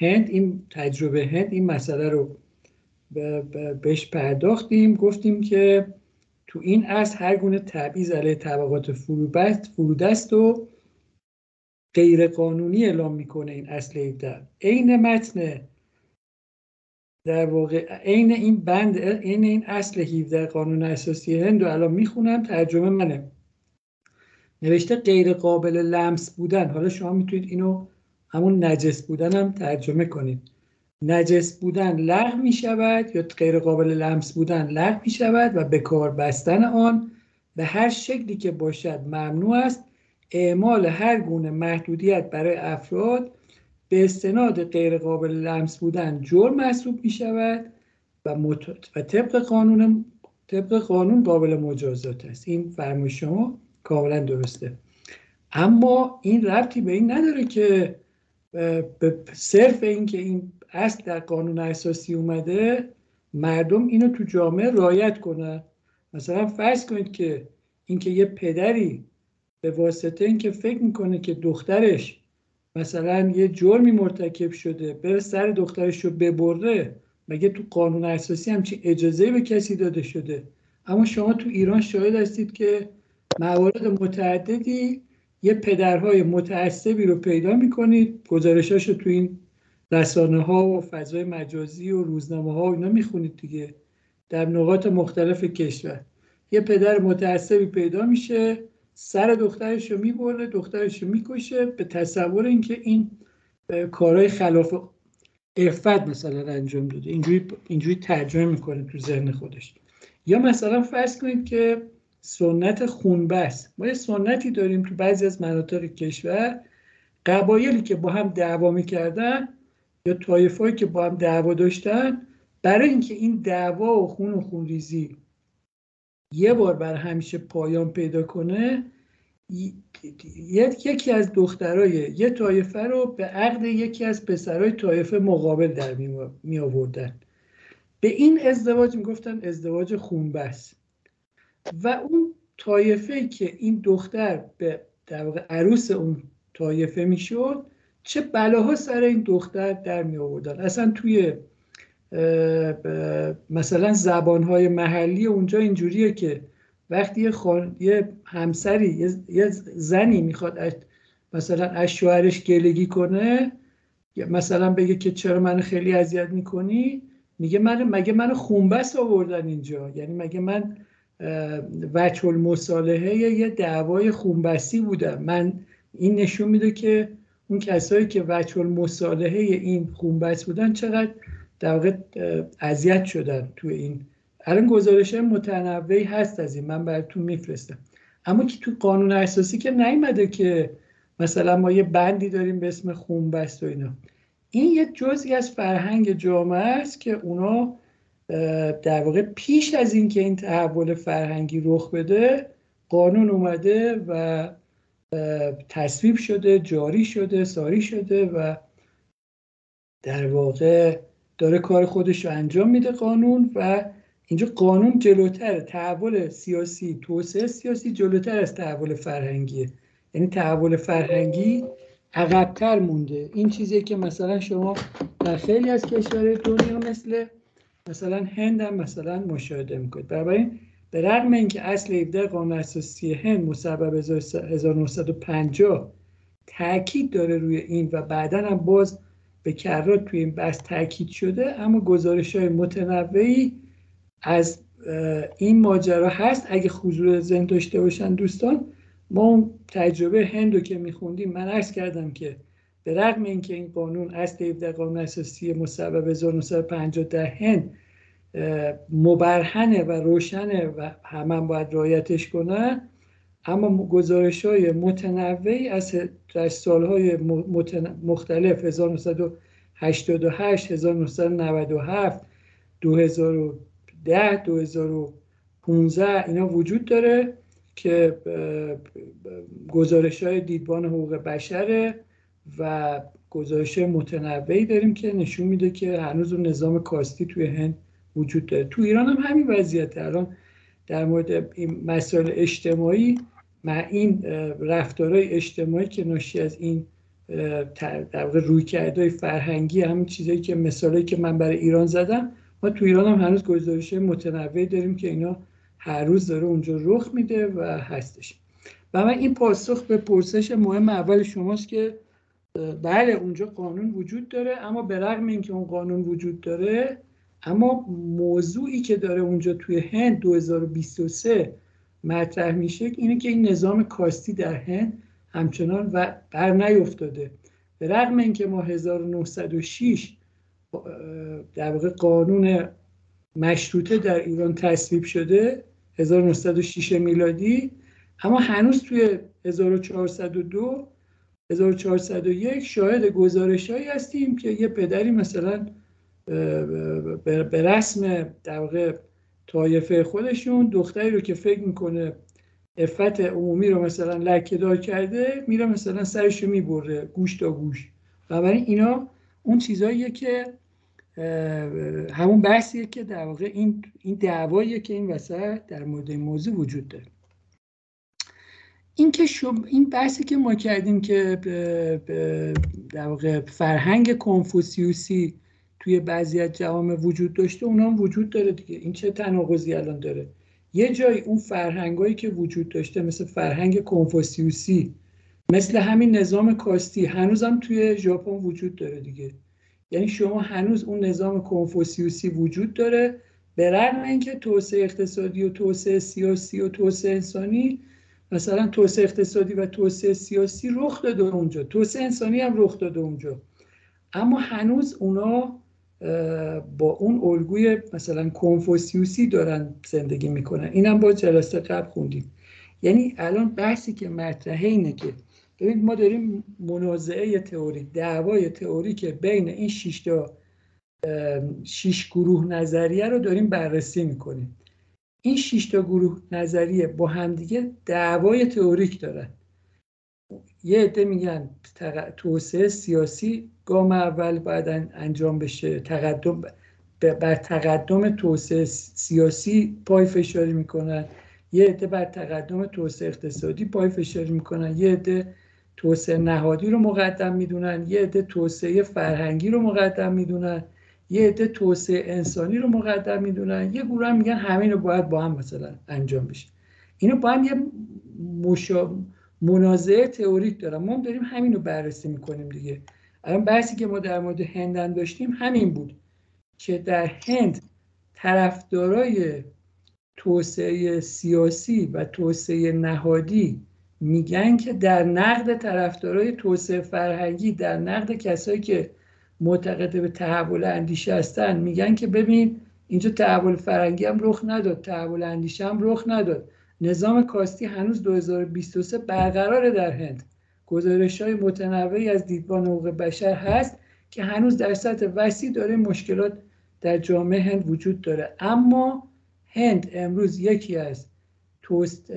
هند، این تجربه هند، این مسئله رو بهش پرداختیم. گفتیم که تو این اصل هر گونه تبعیض علیه طبقات فرودست و غیر قانونی اعلام میکنه این اصل هفده. عین متن در واقع عین این بند عین این اصل هفده قانون اساسی هند رو الان میخونم، ترجمه منه. نوشته غیر قابل لمس بودن. حالا شما میتونید اینو همون نجس بودن هم ترجمه کنید. نجس بودن لغو میشود یا غیر قابل لمس بودن لغو میشود و به کار بستن آن به هر شکلی که باشد ممنوع است. اعمال هر گونه محدودیت برای افراد به استناد غیر قابل لمس بودن جرم محسوب می شود و, مت... و طبق قانون طبق قانون قابل مجازات است. این فرمایش شما کاملا درسته، اما این ربطی به این نداره که به صرف این که این اصل در قانون اساسی اومده مردم اینو تو جامعه رعایت کنن. مثلا فرض کنید که اینکه یه پدری به واسطه اینکه فکر میکنه که دخترش مثلا یه جرمی مرتکب شده بره سر دخترش رو ببره، مگه تو قانون اساسی همچین اجازه به کسی داده شده؟ اما شما تو ایران شاهد هستید که موارد متعددی یه پدرهای متعصبی رو پیدا میکنید، گزارشاش رو تو این رسانه ها و فضای مجازی و روزنامه ها و اینا میخونید دیگه، در نقاط مختلف کشور یه پدر متعصبی پیدا میشه سر دخترش رو میبره، دخترش رو میکشه به تصور اینکه این کارهای خلاف عفت مثلا انجام داده. اینجوری اینجوری ترجمه میکنه تو ذهن خودش. یا مثلا فرض کنید که سنت خونبست، ما یه سنتی داریم تو بعضی از مناطق کشور، قبایلی که با هم دعوا میکردن یا طایفهایی که با هم دعوا داشتن، برای اینکه این دعوا و خون و خونریزی یه بار بر همیشه پایان پیدا کنه، یکی از دخترای یه طایفه رو به عقد یکی از پسرای طایفه مقابل در می آوردن. به این ازدواج میگفتن ازدواج خونبست. و اون طایفه که این دختر به در واقع عروس اون طایفه میشد، چه بلاها سر این دختر در می آوردن. اصلا توی مثلا زبانهای محلی اونجا اینجوریه که وقتی یه, خان... یه همسری یه زنی میخواد اش... مثلا از شوهرش گلگی کنه، مثلا بگه که چرا من خیلی اذیت میکنی، میگه من مگه من خونبست آوردن اینجا، یعنی مگه من وجه المصالحه یه دعوای خونبستی بودم. من این نشون میده که اون کسایی که وجه المصالحه این خونبست بودن چقدر در واقع اذیت شدن. تو این الان گزارش متنوعی هست از این، من براتون میفرستم. اما که تو قانون اساسی که نیومده که مثلا ما یه بندی داریم به اسم خونبست و اینا. این یه جزئی از فرهنگ جامعه است که اونا در واقع پیش از این که این تحول فرهنگی رخ بده، قانون اومده و تصویب شده، جاری شده، ساری شده و در واقع داره کار خودش رو انجام میده قانون. و اینجا قانون جلوتر، تحول سیاسی، توسعه سیاسی جلوتر از تحول فرهنگیه، یعنی تحول فرهنگی عقبتر مونده. این چیزیه که مثلا شما در خیلی از کشورهای دنیا مثل مثلا هند هم مثلا مشاهده میکنید. بنابراین به رغم اینکه اصل هفده قانون اساسی هند مصوب هزار و نهصد و پنجاه تاکید داره روی این و بعداً هم باز به کرات توی این بحث تاکید شده، اما گزارش‌های متنوعی از این ماجرا هست. اگه حضور ذهن داشته باشن دوستان، ما اون تجربه هندو که میخوندیم من عرض کردم که به رغم اینکه این قانون اصل هفده قانون اساسی مصوب هزار و نهصد و پنجاه در هند مبرهنه و روشنه و همه باید رعایتش کنن، اما گزارش‌های متنوعی از سال‌های مختلف هزار و نهصد و هشتاد و هشت، هزار و نهصد و نود و هفت، دو هزار و ده، دو هزار و پانزده اینا وجود داره که گزارش‌های دیدبان حقوق بشره و گزارش‌های متنوعی داریم که نشون میده که هنوز اون نظام کاستی توی هند وجود داره. تو ایران هم همین وضعیت. الان در مورد این مسائل اجتماعی، مع این رفتارهای اجتماعی که ناشی از این در واقع رویکردهای فرهنگی، همین چیزایی که مثالی که من برای ایران زدم، ما تو ایران هم هنوز گزارش‌های متنوعی داریم که اینا هر روز داره اونجا رخ میده و هستش. و من این پاسخ به پرسش مهم اول شماست که بله اونجا قانون وجود داره، اما به رغم اینکه اون قانون وجود داره، اما موضوعی که داره اونجا توی هند دو هزار و بیست و سه مطرح میشه اینه که این نظام کاستی در هند همچنان و بر نیفتاده. به رغم اینکه ما هزار و نهصد و شش در واقع قانون مشروطه در ایران تصویب شده، هزار و نهصد و شش میلادی، اما هنوز توی هزار و چهارصد و دو هزار و چهارصد و یک شاهد گزارش‌هایی هستیم که یه پدری مثلا به رسم در واقع طایفه خودشون دختری رو که فکر میکنه عفت عمومی رو مثلا لکه‌دار کرده، میره مثلا سرش رو میبره گوش تا گوش. و برای اینا اون چیزاییه که همون بحثیه که در واقع این این دعواییه که این وسط در مورد این موضوع وجود داره. این که شم این بحثی که ما کردیم که در واقع فرهنگ کنفوسیوسی توی بعضی از جوامع وجود داشته، اونا هم وجود داره دیگه. این چه تناقضی الان داره؟ یه جایی اون فرهنگایی که وجود داشته مثل فرهنگ کنفوسیوسی، مثل همین نظام کاستی، هنوز هم توی ژاپن وجود داره دیگه. یعنی شما هنوز اون نظام کنفوسیوسی وجود داره، به رغم اینکه توسعه اقتصادی و توسعه سیاسی و توسعه انسانی، مثلا توسعه اقتصادی و توسعه سیاسی رخ داده اونجا، توسعه انسانی هم رخ داده اونجا، اما هنوز اونا با اون الگوی مثلا کنفوسیوسی دارن زندگی میکنن. اینم با جلسه قبل خوندیم. یعنی الان بحثی که مطرحه اینه که ببینید ما داریم منازعه تئوری، دعوای تئوری که بین این شش تا شش گروه نظریه رو داریم بررسی میکنیم. این شش تا گروه نظریه با همدیگه دعوای تئوریک دارن. یه عده میگن توسعه سیاسی گام اول باید انجام بشه، تقدم بر تقدم توسعه سیاسی پای فشاری میکنن، یه عده بر تقدم توسعه اقتصادی پای فشاری میکنن، یه عده توسعه نهادی رو مقدم میدونن، یه عده توسعه فرهنگی رو مقدم میدونن، یه عده توسعه انسانی رو مقدم میدونن، یه گروه هم میگن همین رو باید با هم مثلا انجام بشه. اینو با هم یه مشا... منازعه تئوریک دارن. ما هم داریم همین رو بررسی میکنیم دیگه. الان بحثی که ما در مورد هند داشتیم همین بود که در هند طرفدارای توسعه سیاسی و توسعه نهادی میگن که در نقد طرفدارای توسعه فرهنگی، در نقد کسایی که معتقد به تحول اندیشه هستن، میگن که ببین اینجا تحول فرهنگی هم رخ نداد، تحول اندیشه هم رخ نداد، نظام کاستی هنوز دو هزار و بیست و سه برقراره در هند. گزارش‌های متنوعی از دیدبان حقوق بشر هست که هنوز در سطح وسیع داره مشکلات در جامعه هند وجود داره، اما هند امروز یکی از توست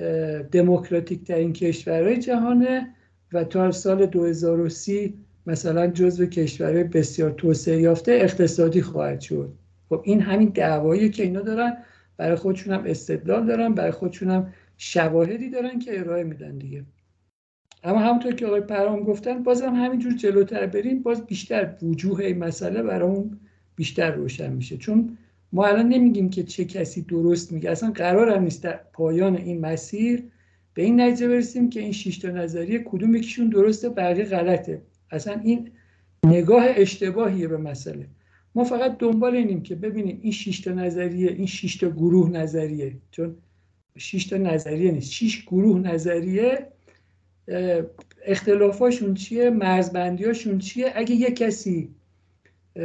دموکراتیک ترین کشورهای جهانه و تا سال دو هزار و سی مثلا جزو کشورهای بسیار توسعه یافته اقتصادی خواهد شد. خب این همین دعوایی که اینا دارن، برای خودشون هم استدلال دارن، برای خودشون هم شواهدی دارن که ارائه میدن دیگه. اما همونطور که آقای پرهام گفتن، بازم همینجور جلوتر بریم، باز بیشتر وجوه این مسئله برامون بیشتر روشن میشه، چون ما الان نمیگیم که چه کسی درست میگه، اصلا قرار هم نیست در پایان این مسیر به این نتیجه برسیم که این شش تا نظریه کدوم یکیشون درسته بقیه غلطه. اصلا این نگاه اشتباهیه به مسئله. ما فقط دنبال اینیم که ببینیم این شش تا نظریه، این شش تا گروه نظریه، چون شش تا نظریه نیست، شش گروه نظریه، اختلافاشون چیه، مرزبندیاشون چیه. اگه یک کسی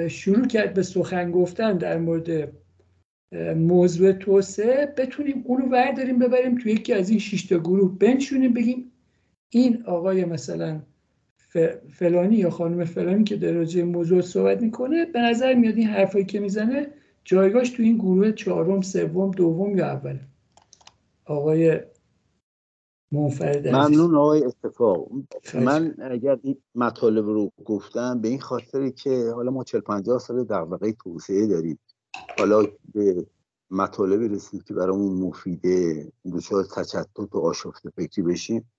شروع کرد به سخن گفتن در مورد موضوع توسعه، بتونیم اونو برداریم ببریم توی یکی از این شش تا گروه بنشونیم، بگیم این آقای مثلا فلانی یا خانم فلانی که در رابطه موضوع صحبت میکنه، به نظر میاد این حرفایی که میزنه جایگاهش تو این گروه چهارم، سوم، دوم یا اوله. آقای منفرد عزیز. ممنون آقای اتفاق. من اگر این مطالب رو گفتم به این خاطره که حالا ما چهل پنجاه سال دغدغه توسعه داریم، حالا به مطالبی رسید که برامون مفیده، دچار تشتت و آشفته فکری بشیم.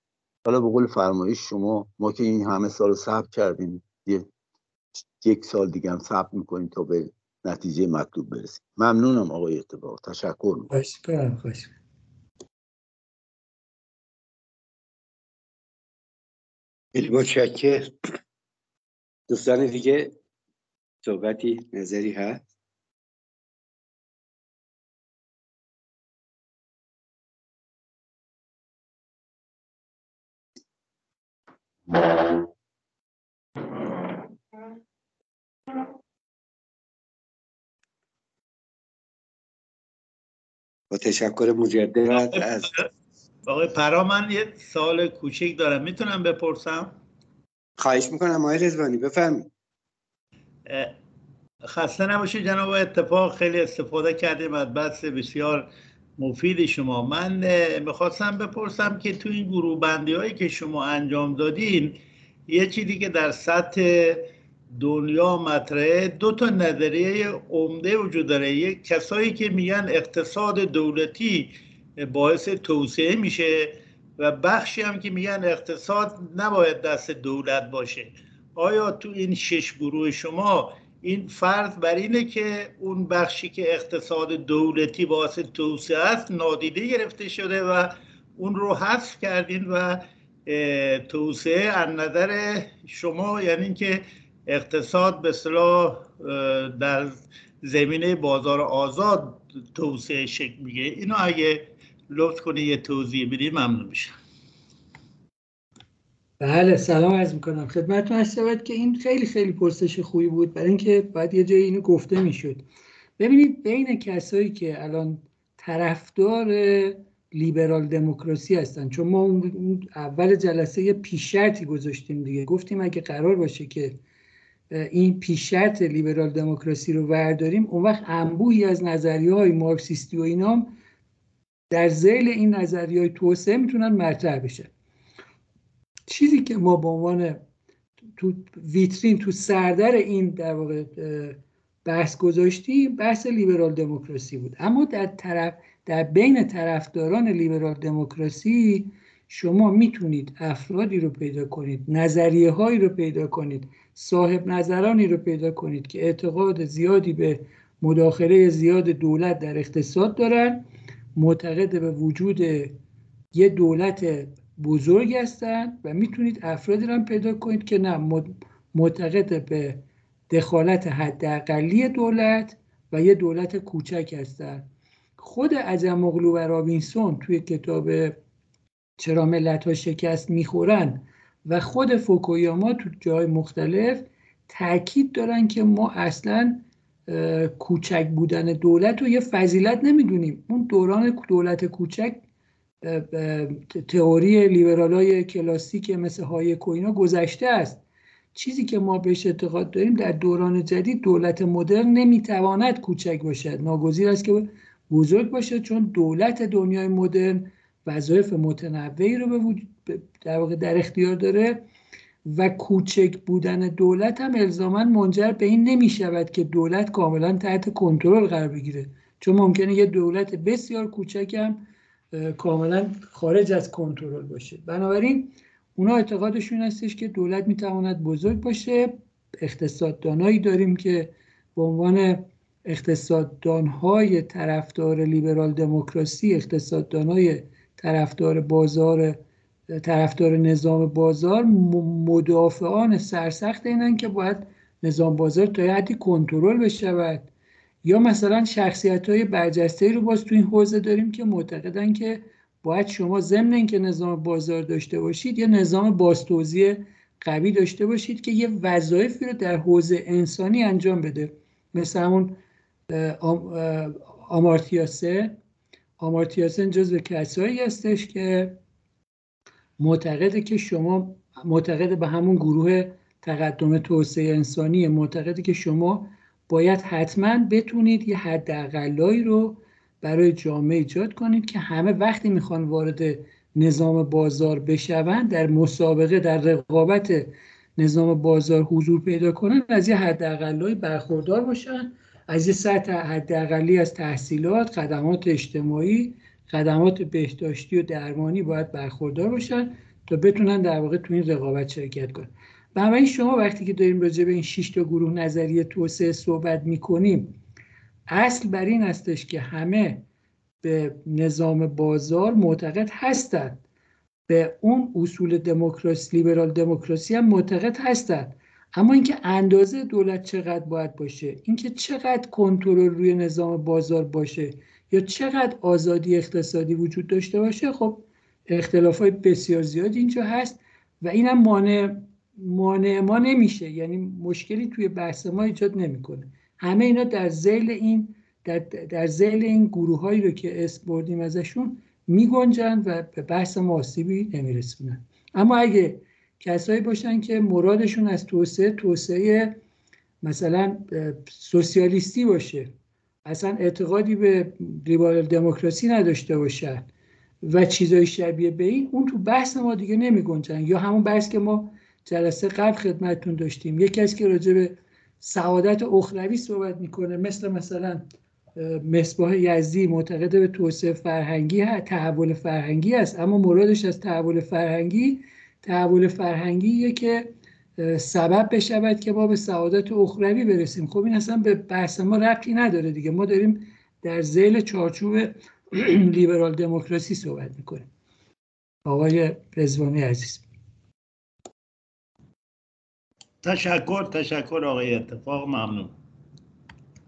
حالا به قول فرمایش شما، ما که این همه سال صبر کردیم، یک سال دیگه هم صبر میکنیم تا به نتیجه مطلوب برسیم. ممنونم آقای اتفاق، تشکر میکنم. خوش کنم خوش کنم. خیلی متشکرم. دوستان دیگه صحبتی نظری هست؟ با تشکر مجدد از آقای پرهام، من یه سوال کوچک دارم، میتونم بپرسم؟ خواهش میکنم آقای رضوانی، بفرمایید. خسته نباشید جناب اتفاق، خیلی استفاده کردیم از بحث بسیار مفید شما. من میخواستم بپرسم که تو این گروه بندی هایی که شما انجام دادین، یه چیزی که در سطح دنیا مطرحه، دو تا نظریه عمده وجود داره. یک، کسایی که میگن اقتصاد دولتی باعث توسعه میشه، و بخشی هم که میگن اقتصاد نباید دست دولت باشه. آیا تو این شش گروه شما این فرض بر اینه که اون بخشی که اقتصاد دولتی باعث توسعه است نادیده گرفته شده و اون رو حذف کردین و توسعه از نظر شما یعنی اینکه اقتصاد به اصطلاح در زمینه بازار آزاد توسعه شکل میگه؟ اینو اگه لطف کنی یه توضیح بدید ممنون میشم. بله، سلام عرض میکنم خدمتتون. هستم که این خیلی خیلی پرسش خوبی بود، برای اینکه باید یه جایی اینو گفته میشد. ببینید، بین کسایی که الان طرفدار لیبرال دموکراسی هستن، چون ما اون اول جلسه یه پیش شرطی گذاشتیم دیگه، گفتیم اگه قرار باشه که این پیش شرط لیبرال دموکراسی رو ورداریم، اون وقت انبوهی از نظریه‌های مارکسیستی و اینام در ذیل این نظریه‌های توسعه میتونن مطرح بشن. چیزی که ما به عنوان تو ویترین، تو سردر این در واقع بحث گذاشتیم، بحث لیبرال دموکراسی بود. اما در طرف در بین طرفداران لیبرال دموکراسی شما میتونید افرادی رو پیدا کنید، نظریه هایی رو پیدا کنید، صاحب نظرانی رو پیدا کنید که اعتقاد زیادی به مداخله زیاد دولت در اقتصاد دارن، معتقد به وجود یه دولت بزرگ هستند، و میتونید افرادی رو هم پیدا کنید که نه، معتقد به دخالت حداقلی دولت و یه دولت کوچک هستند. خود عجم‌اوغلو و رابینسون توی کتاب چرا ملت‌ها شکست میخورن و خود فوکویاما تو جای مختلف تاکید دارن که ما اصلا کوچک بودن دولت رو یه فضیلت نمیدونیم. اون دوران دولت کوچک تئوری لیبرالای کلاسیک مثل هایک و اینا گذشته است. چیزی که ما بهش اعتقاد داریم، در دوران جدید دولت مدرن نمیتواند کوچک باشد، ناگزیر است که بزرگ باشد، چون دولت دنیای مدرن وظایف متنوعی رو در واقع در اختیار داره و کوچک بودن دولت هم الزاما منجر به این نمیشود که دولت کاملا تحت کنترل قرار بگیره، چون ممکنه یه دولت بسیار کوچک هم کاملا خارج از کنترل باشه. بنابراین اونا اعتقادشون هستش که دولت میتواند بزرگ باشه. اقتصاددانایی داریم که به عنوان اقتصاددانهای طرفدار لیبرال دموکراسی، اقتصاددانهای طرفدار بازار، طرفدار نظام بازار، مدافعان سرسخت اینن که باید نظام بازار تا یه حدی کنترل بشود. یا مثلا شخصیت‌های برجسته‌ای رو باز تو این حوزه داریم که معتقدن که باید شما ضمن اینکه نظام بازار داشته باشید، یه نظام بازتوزیع قوی داشته باشید که یه وظایفی رو در حوزه انسانی انجام بده، مثل همون آمارتیا سن. آمارتیا سن جزو کسایی هستش که معتقده که شما معتقد به همون گروه تقدم توسعه انسانی، معتقده که شما باید حتما بتونید یه حداقلایی رو برای جامعه ایجاد کنید که همه وقتی میخوان وارد نظام بازار بشوند، در مسابقه، در رقابت نظام بازار حضور پیدا کنن، از یه حداقلایی برخوردار باشن از این سطح حداقلی از تحصیلات، خدمات اجتماعی، خدمات بهداشتی و درمانی باید برخوردار باشن تا بتونن در واقع تو این رقابت شرکت کنن. بنابراین شما وقتی که داریم راجع به این شش تا گروه نظریه توسعه صحبت میکنیم، اصل بر این هستش که همه به نظام بازار معتقد هستند، به اون اصول دموکراسی، لیبرال دموکراسی هم معتقد هستند، اما اینکه اندازه دولت چقدر باید باشه، اینکه چقدر کنترل روی نظام بازار باشه یا چقدر آزادی اقتصادی وجود داشته باشه، خب اختلافات بسیار زیاد اینجا هست و اینم مانع مانع ما نمیشه، یعنی مشکلی توی بحث ما ایجاد نمیکنه. همه اینا در ذیل این در در ذیل این گروهایی رو که اسم بردیم ازشون میگنجن و به بحث ما آسیبی نمیرسونن. اما اگه کسایی باشن که مرادشون از توسعه توسعه مثلا سوسیالیستی باشه، اصلا اعتقادی به لیبرال دموکراسی نداشته باشن و چیزای شبیه به این، اون تو بحث ما دیگه نمیگنجن. یا همون بحث که ما جلسه قبل خدمتتون داشتیم، یک کسی که راجع به سعادت اخروی صحبت میکنه مثل مثلا مصباح یزدی، معتقد به توسعه فرهنگی، تحول فرهنگی است، اما مرادش از تحول فرهنگی تحول فرهنگیه که سبب بشود که ما به سعادت اخروی برسیم. خب این اصلا به بحث ما ربطی نداره دیگه، ما داریم در ذیل چارچوب لیبرال دموکراسی صحبت میکنیم. آقای رضوانی عزیز، تشکر. تشکر آقای اتفاق، ممنون.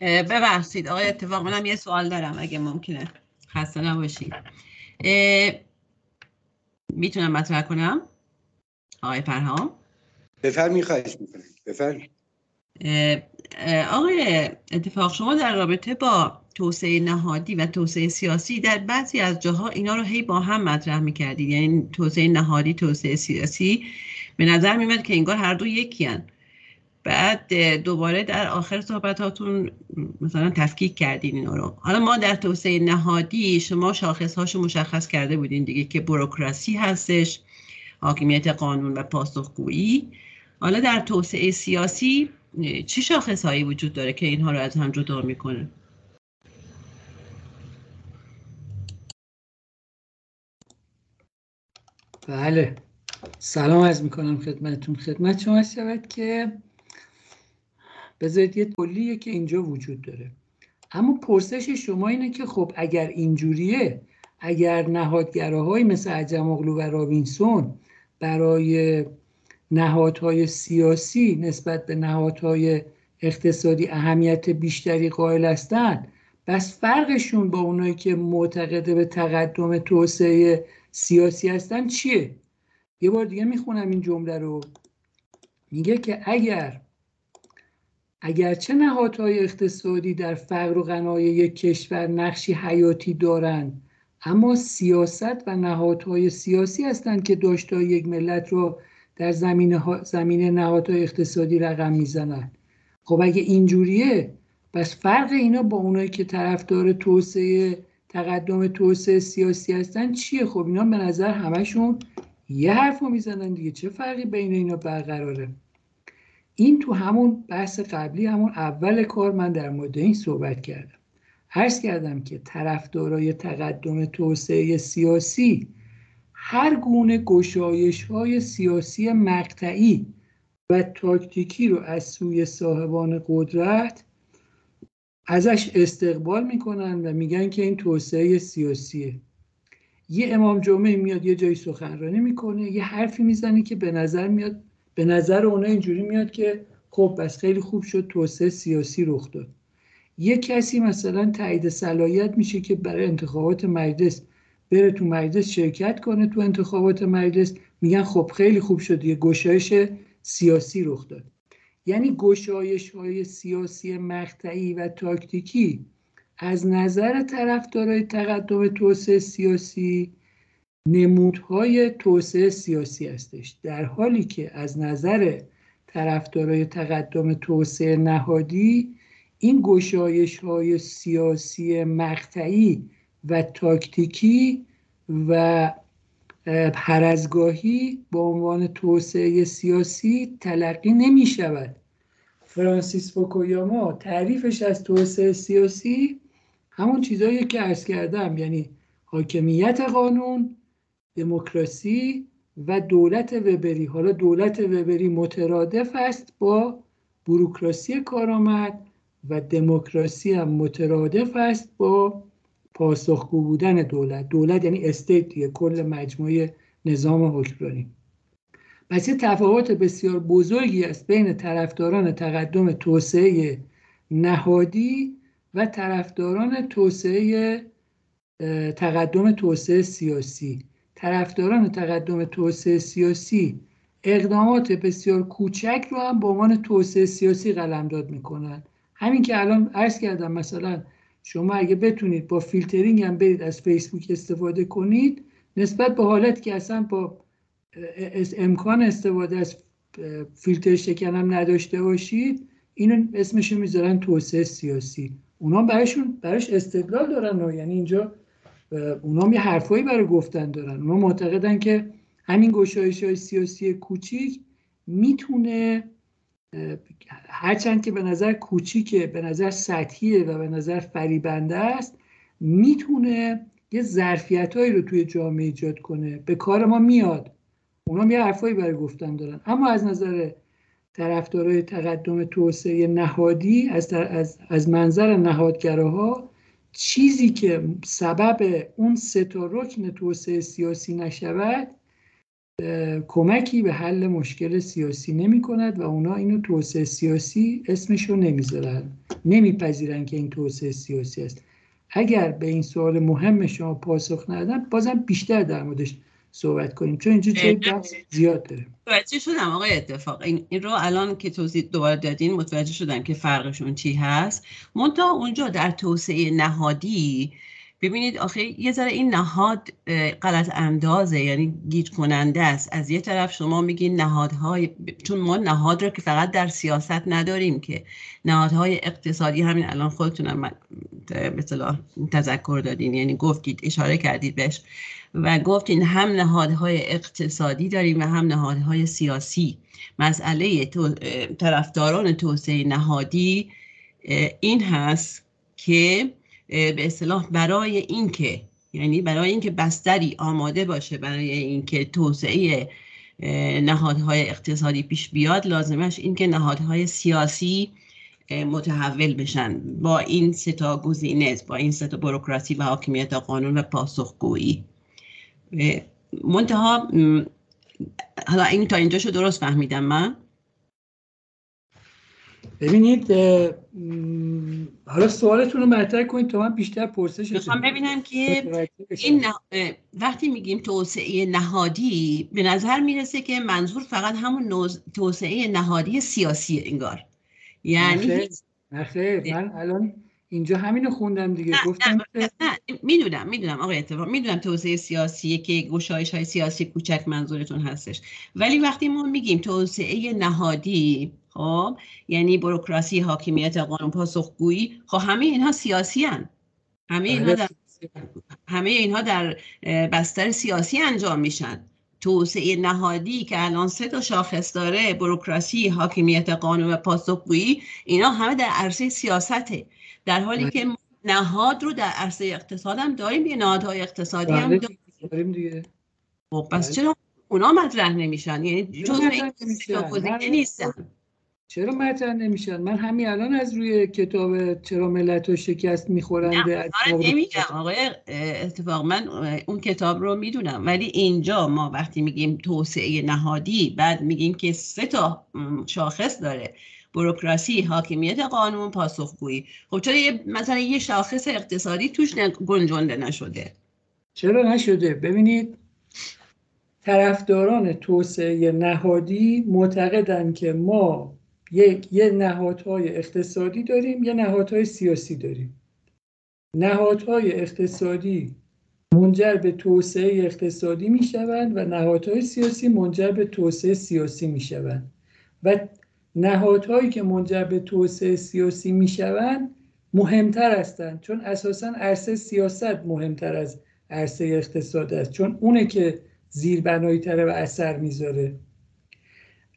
ببخشید آقای اتفاق، منم یه سوال دارم اگه ممکنه، خسته نباشید. میتونم مطرح کنم آقای پرهام؟ بفرمی، خواهش میکنم، بفرمی. آقای اتفاق، شما در رابطه با توسعه نهادی و توسعه سیاسی در بعضی از جاها اینا رو هی با هم مطرح میکردید، یعنی توسعه نهادی، توسعه سیاسی، به نظر میاد که انگار هر دو یکی هن. بعد دوباره در آخر صحبتاتون مثلا تفکیک کردین اینا رو. حالا ما در توسعه نهادی شما شاخصهاشو مشخص کرده بودین دیگه که بوروکراسی هستش، حاکمیت قانون و پاسخگویی. حالا در توسعه سیاسی چه شاخصهایی وجود داره که اینها رو از هم جدا میکنه؟ بله، سلام عرض میکنم خدمتتون. خدمت شما شود که بذارید یه کلیه که اینجا وجود داره، اما پرسش شما اینه که خب اگر اینجوریه، اگر نهادگراهای مثل عجم‌اوغلو و رابینسون برای نهادهای سیاسی نسبت به نهادهای اقتصادی اهمیت بیشتری قائل هستند، بس فرقشون با اونایی که معتقد به تقدم توسعه سیاسی هستن چیه؟ یه بار دیگه میخونم این جمله رو. میگه که اگر اگرچه نهادهای اقتصادی در فقر و غنای یک کشور نقشی حیاتی دارند، اما سیاست و نهادهای سیاسی هستند که داشته‌های یک ملت رو در زمینه ها، زمینه نهادهای اقتصادی رقم میزنند. خب اگه اینجوریه، پس فرق اینا با اونایی که طرفدار توسعه تقدم توسعه سیاسی هستن چیه؟ خب اینا به نظر همشون یه حرف رو میزنن دیگه، چه فرقی بین اینا برقراره؟ این تو همون بحث قبلی، همون اول کار من در مورد این صحبت کردم، عرض کردم که طرفدارای تقدم توسعه سیاسی هر گونه گشایش‌های سیاسی مقطعی و تاکتیکی رو از سوی صاحبان قدرت ازش استقبال میکنن و میگن که این توسعه سیاسیه. یه امام جمعه میاد یه جایی سخنرانی میکنه، یه حرفی میزنه که به نظر میاد، به نظر اونها اینجوری میاد که خب بس خیلی خوب شد، توسعه سیاسی رخ داد. یه کسی مثلا تایید صلاحیت میشه که برای انتخابات مجلس بره تو مجلس شرکت کنه، تو انتخابات مجلس میگن خب خیلی خوب شد، یه گشایش سیاسی رخ داد. یعنی گشایش‌های سیاسی مقطعی و تاکتیکی از نظر طرفدارای تقدم توسعه سیاسی نمودهای توسعه سیاسی هستش، در حالی که از نظر طرفدارای تقدم توسعه نهادی این گشایش‌های سیاسی مقطعی و تاکتیکی و هر از گاهی به عنوان توسعه سیاسی تلقی نمی شود. فرانسیس فوکویاما تعریفش از توسعه سیاسی همون چیزاییه که عرض کردم، یعنی حاکمیت قانون، دموکراسی و دولت وبری. حالا دولت وبری مترادف است با بوروکراسی کارآمد و دموکراسی هم مترادف است با پاسخگو بودن دولت. دولت یعنی استیت دیگه، کل مجموعه نظام حکمرانی. پس یه تفاوت بسیار بزرگی است بین طرفداران تقدم توسعه نهادی و طرفداران توسعه تقدم توسعه سیاسی. طرفداران تقدم توسعه سیاسی اقدامات بسیار کوچک رو هم به عنوان توسعه سیاسی قلمداد میکنن. همین که الان عرض کردم، مثلا شما اگه بتونید با فیلترینگ هم برید از فیسبوک استفاده کنید نسبت به حالت که اصلا با امکان استفاده از فیلتر شکن هم نداشته باشید، اینو اسمشو میذارن توسعه سیاسی. اونا برایشون برایش استدلال دارن، یعنی اینجا اونا یه حرفایی برای گفتن دارن. اونا معتقدن که همین گشایش‌های سیاسی کوچیک میتونه، هرچند که به نظر کوچیکه، به نظر سطحیه و به نظر فریبنده است، میتونه یه ظرفیتایی رو توی جامعه ایجاد کنه، به کار ما میاد. اونا یه حرفایی برای گفتن دارن. اما از نظر طرفدارای تقدم توسعه نهادی، از, از, از منظر نهادگراها، چیزی که سبب اون سه تا رکن توسعه سیاسی نشود کمکی به حل مشکل سیاسی نمی کند و اونا اینو توسعه سیاسی اسمشو نمیذارن، نمیپذیرن که این توسعه سیاسی است. اگر به این سوال مهم شما پاسخ ندادم بازم بیشتر در موردش صحبت کنیم، چون اینجا جای بحث زیاد داره. متوجه شدم آقای اتفاق، این, این رو الان که توضیح دوباره دادین متوجه شدم که فرقشون چی هست. منتها اونجا در توسعه نهادی ببینید آخه یه ذره این نهاد غلط اندازه، یعنی گیج کننده است. از یه طرف شما میگین نهادهای، چون ما نهاد رو که فقط در سیاست نداریم که، نهادهای اقتصادی همین الان خودتونم به اصطلاح تذکر دادین، یعنی گفتید اشاره کردید بهش و گفتین هم نهادهای اقتصادی داریم و هم نهادهای سیاسی. مسئله تو، طرفداران توسعه نهادی این هست که به اصطلاح برای اینکه، یعنی برای اینکه بستری آماده باشه برای اینکه توسعه نهادهای اقتصادی پیش بیاد، لازمش این که نهادهای سیاسی متحول بشن با این سه تا گزینه، با این سه تا بوروکراسی و حاکمیت و قانون و پاسخگویی. منتها حالا این تا اینجاشو درست فهمیدم من؟ ببینید حالا سوالتون رو مطرح کنید تا من بیشتر پرسش کنم. میخوام ببینم که این نه... وقتی میگیم توسعه نهادی به نظر میرسه که منظور فقط همون نوز... توسعه نهادی سیاسیه انگار، یعنی نخیر. نخیر. من الان اینجا همینو خوندم دیگه، نه، گفتم نه، نه. میدونم میدونم آقای اتفاق، میدونم توسعه سیاسیه که گشایش های سیاسی کوچک منظورتون هستش، ولی وقتی ما میگیم توسعه نهادی، خب یعنی بوروکراسی، حاکمیت، قانون، پاسخگویی، خب همه اینها سیاسی هستند، همه اینها در همه اینها در بستر سیاسی انجام میشن. توسعه نهادی که الان سه تا شاخص داره، بوروکراسی، حاکمیت، قانون و پاسخگویی، اینا همه در عرصه سیاسته، در حالی که نهاد رو در عرصه اقتصاد هم داریم، یه نهادهای اقتصادی هم داریم دیگه. خب پس چرا اونا مطرح نمیشن؟ یعنی جزء این گزینه نیستن، چرا مطرح نمیشن؟ من همین الان از روی کتاب چرا ملت رو شکست میخورند نه نمیگم آقای اتفاق، من اون کتاب رو میدونم، ولی اینجا ما وقتی میگیم توسعه نهادی بعد میگیم که سه تا شاخص داره، بوروکراسی، حاکمیت قانون، پاسخگویی، خب چرا مثلا یه شاخص اقتصادی توش گنجانده نشده؟ چرا نشده؟ ببینید طرفداران توسعه نهادی معتقدند که ما یک یه نهادهای اقتصادی داریم، یه نهادهای سیاسی داریم. نهادهای اقتصادی منجر به توسعه اقتصادی می شوند و نهادهای سیاسی منجر به توسعه سیاسی می شوند و نهادهایی که منجر به توسعه سیاسی می شوند مهمتر هستند، چون اساساً عرصه سیاست مهمتر از عرصه اقتصاد است، چون اونه که زیربنایی تره و اثر میذاره.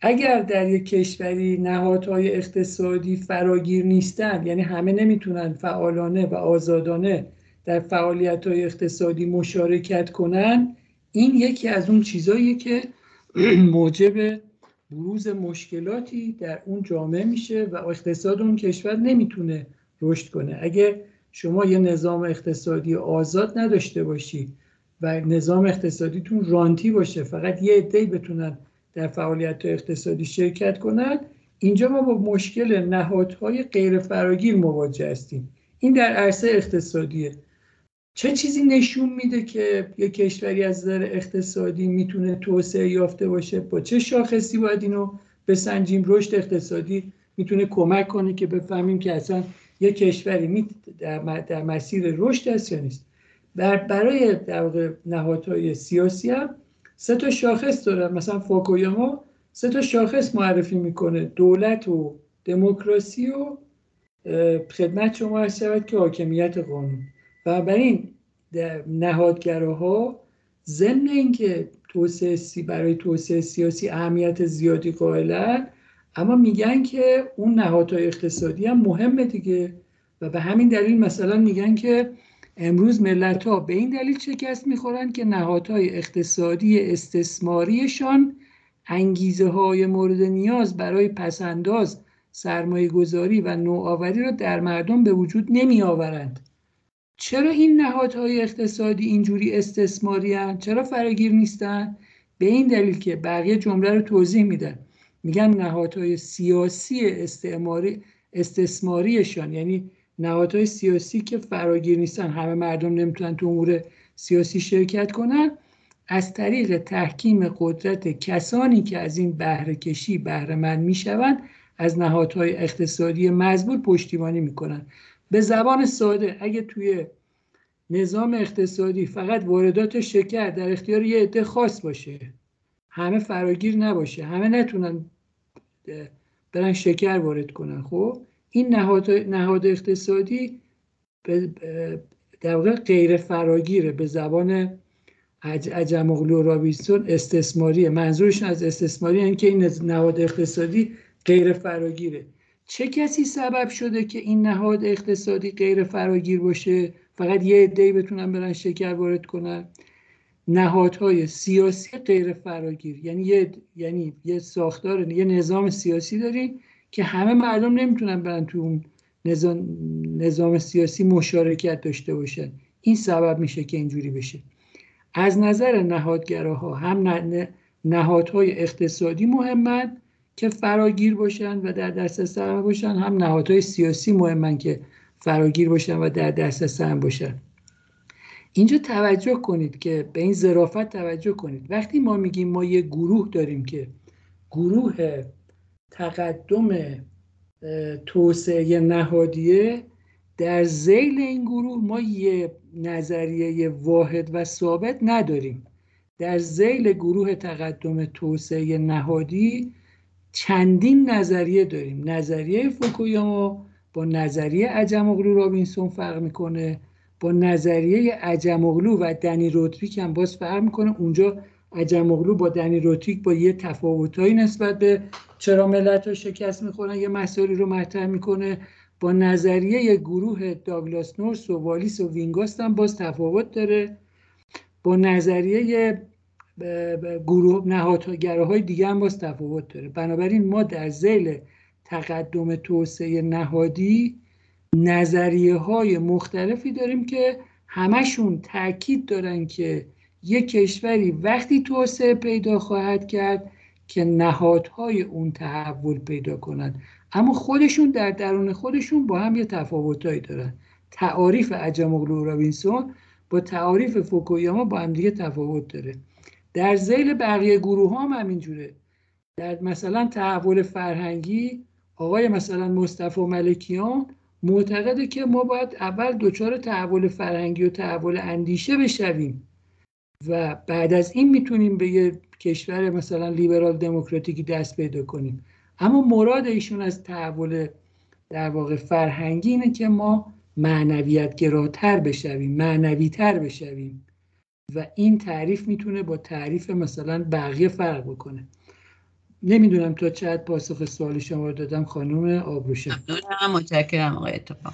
اگر در یک کشوری نهادهای اقتصادی فراگیر نیستند، یعنی همه نمیتونن فعالانه و آزادانه در فعالیت‌های اقتصادی مشارکت کنن، این یکی از اون چیزاییه که موجب بروز مشکلاتی در اون جامعه میشه و اقتصاد اون کشور نمیتونه رشد کنه. اگه شما یه نظام اقتصادی آزاد نداشته باشی و نظام اقتصادیتون رانتی باشه، فقط یه عده‌ای بتونن در فعالیت اقتصادی شرکت کنند، اینجا ما با مشکل نهادهای غیر فراگیر مواجه هستیم. این در عرصه اقتصادیه. چه چیزی نشون میده که یک کشوری از نظر اقتصادی میتونه توسعه یافته باشه؟ با چه شاخصی باید اینو بسنجیم؟ رشد اقتصادی میتونه کمک کنه که بفهمیم که اصلا یک کشوری در مسیر رشد است یا نیست. برای در واقع نهادهای سیاسی هم سه تا شاخص داره. مثلا فوکویاما سه تا شاخص معرفی میکنه: دولت و دموکراسی و خدمت شما عرض شود که حاکمیت قانون. و برای این نهادگراها ضمن اینکه توسعه برای توسعه سیاسی اهمیت زیادی قائلن، اما میگن که اون نهادهای اقتصادی هم مهمه دیگه، و به همین دلیل مثلا میگن که امروز ملت‌ها به این دلیل شکست می‌خورن که نهادهای اقتصادی استثماریشان انگیزه‌های مورد نیاز برای پس‌انداز، سرمایه‌گذاری و نوآوری را در مردم به وجود نمی‌آورند. چرا این نهادهای اقتصادی اینجوری استثماری‌اند؟ چرا فراگیر نیستند؟ به این دلیل که بقیه جمله رو توضیح میدن. میگن نهادهای سیاسی استعماری استثماریشان، یعنی نهادهای سیاسی که فراگیر نیستن، همه مردم نمیتونن تو امور سیاسی شرکت کنن، از طریق تحکیم قدرت کسانی که از این بهره کشی بهره مند میشوند از نهادهای اقتصادی مزبور پشتیبانی میکنن. به زبان ساده، اگه توی نظام اقتصادی فقط واردات شکر در اختیار یه عده خاص باشه، همه فراگیر نباشه، همه نتونن برن شکر وارد کنن، خب این نهاد نهاد اقتصادی در واقع غیر فراگیره. به زبان عجم‌اوغلو و رابینسون استثماریه. منظورشون از استثماری یعنی که این نهاد اقتصادی غیر فراگیره. چه کسی سبب شده که این نهاد اقتصادی غیر فراگیر باشه، فقط یه عده‌ای بتونن برن شکر وارد کنن؟ نهادهای سیاسی غیر فراگیر، یعنی یه یعنی یه ساختار، یه نظام سیاسی داریم که همه مردم نمیتونن برن تو اون نظام, نظام سیاسی مشارکت داشته باشن. این سبب میشه که اینجوری بشه. از نظر نهادگراها هم نهادهای اقتصادی مهمن که فراگیر باشن و در دسترس همه باشن، هم نهادهای سیاسی مهمن که فراگیر باشن و در دسترس همه باشن. اینجا توجه کنید که به این ظرافت توجه کنید. وقتی ما میگیم ما یه گروه داریم که گروه تقدم توسعه نهادیه، در ذیل این گروه ما یه نظریه واحد و ثابت نداریم. در ذیل گروه تقدم توسعه نهادی چندین نظریه داریم. نظریه فوکویاما با نظریه عجم‌اوغلو رابینسون فرق میکنه، با نظریه عجم‌اوغلو و دنی رودریک هم باز فرق میکنه. اونجا عجم‌اوغلو با دنی رودریک با یه تفاوتایی نسبت به چرا ملت‌ها شکست می‌خورن یه مسائلی رو مطرح می‌کنه. با نظریه یه گروه داگلاس نورث و والیس و وینگاست هم باز تفاوت داره. با نظریه یه گروه نهادگراهای دیگه هم باز تفاوت داره. بنابراین ما در ذیل تقدم توسعه نهادی نظریه‌های مختلفی داریم که همشون تأکید دارن که یک کشوری وقتی توسعه پیدا خواهد کرد که نهادهای اون تحول پیدا کنند، اما خودشون در درون خودشون با هم یه تفاوتایی دارن. تعاریف عجم‌اوغلو و رابینسون با تعاریف فوکویاما با هم دیگه تفاوت داره. در ذیل بقیه گروه هم همینجوره. در مثلا تحول فرهنگی، آقای مثلا مصطفی ملکیان معتقده که ما باید اول دچار تحول فرهنگی و تحول اندیشه بشویم و بعد از این میتونیم به یه کشور مثلا لیبرال دموکراتیکی دست پیدا کنیم. اما مراد ایشون از تحول در واقع فرهنگی اینه که ما معنویت گراتر بشویم، معنوی تر بشویم، و این تعریف میتونه با تعریف مثلا بقیه فرق بکنه. نمیدونم تا چقدر پاسخ سوال شما رو دادم خانم آبروشه. نه متشکرم آقای اتفاق.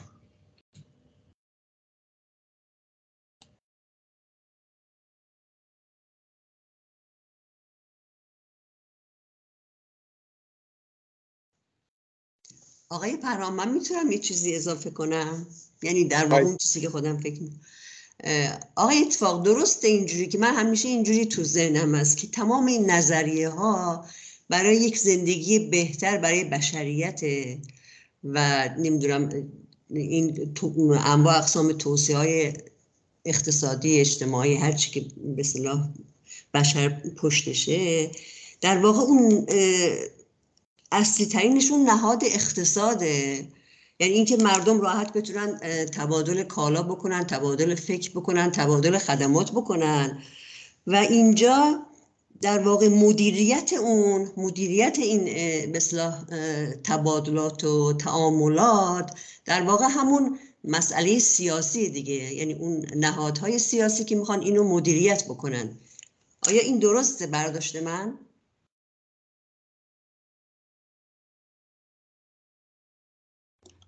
آقای پرهام من میتونم یه چیزی اضافه کنم؟ یعنی در واقع اون چیزی که خودم فکر میکنم. آقای اتفاق درسته اینجوری که من همیشه اینجوری تو ذهنم هست که تمام این نظریه ها برای یک زندگی بهتر برای بشریت و نمیدونم این انواع اقسام توصیه های اقتصادی اجتماعی هرچی که به اصطلاح بشر پشتشه، در واقع اون اصلی ترینشون نهاد اقتصاده. یعنی اینکه مردم راحت بتونن تبادل کالا بکنن، تبادل فکر بکنن، تبادل خدمات بکنن و اینجا در واقع مدیریت اون مدیریت این به اصطلاح تبادلات و تعاملات در واقع همون مسئله سیاسی دیگه، یعنی اون نهادهای سیاسی که میخوان اینو مدیریت بکنن. آیا این درسته برداشت من؟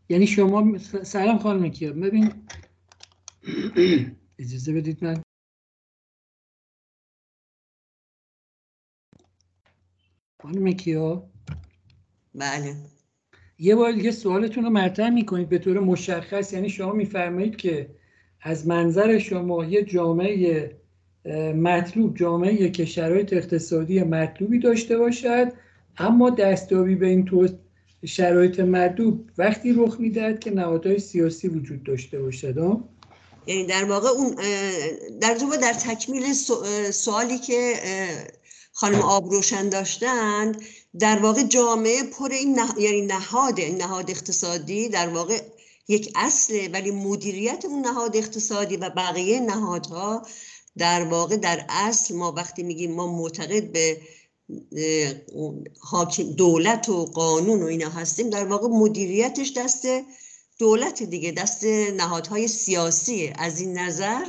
یعنی شما سلام خانم کیاب ببین اجازه بدید من خانم کیاب بله یه بار دیگه سوالتون رو مطرح میکنید به طور مشخص. یعنی شما میفرمایید که از منظر شما یه جامعه مطلوب جامعه که شرایط اقتصادی مطلوبی داشته باشد، اما دستیابی به این تو شرایط مطلوب وقتی رخ میدهد که نهادهای سیاسی وجود داشته باشد. یعنی در واقع اون در واقع در تکمیل سوالی که خانم آبروشن داشتند، در واقع جامعه پر این نه... یعنی نهاد نهاد اقتصادی در واقع یک اصله، ولی مدیریت اون نهاد اقتصادی و بقیه نهادها در واقع در اصل ما وقتی میگیم ما معتقد به دولت و قانون و اینا هستیم، در واقع مدیریتش دست دولت دیگه، دست نهادهای سیاسیه. از این نظر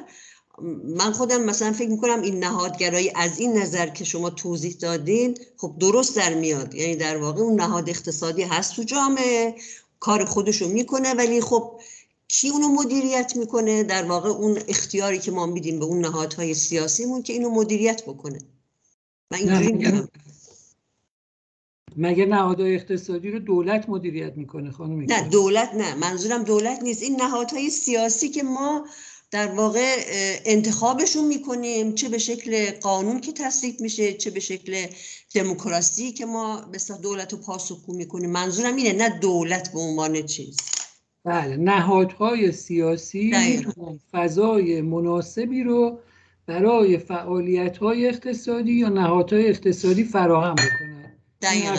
من خودم مثلا فکر میکنم این نهادگرایی از این نظر که شما توضیح دادین خب درست در میاد. یعنی در واقع اون نهاد اقتصادی هست تو جامعه، کار خودشو میکنه، ولی خب کی اونو مدیریت میکنه؟ در واقع اون اختیاری که ما میدیم به اون نهادهای سیاسیمون که اینو مدیریت بکنه. مگه نهادهای اقتصادی رو دولت مدیریت میکنه خانم؟ نه دولت، نه منظورم دولت نیست، این نهادهای سیاسی که ما در واقع انتخابشون میکنیم، چه به شکل قانون که تصویب میشه، چه به شکل دموکراسی که ما به اصطلاح دولت رو پاسخگو میکنیم. منظورم اینه، نه دولت به عنوان چیز. بله نهادهای سیاسی فضای مناسبی رو برای فعالیت‌های اقتصادی یا نهادهای اقتصادی فراهم بکنن. دقیقاً.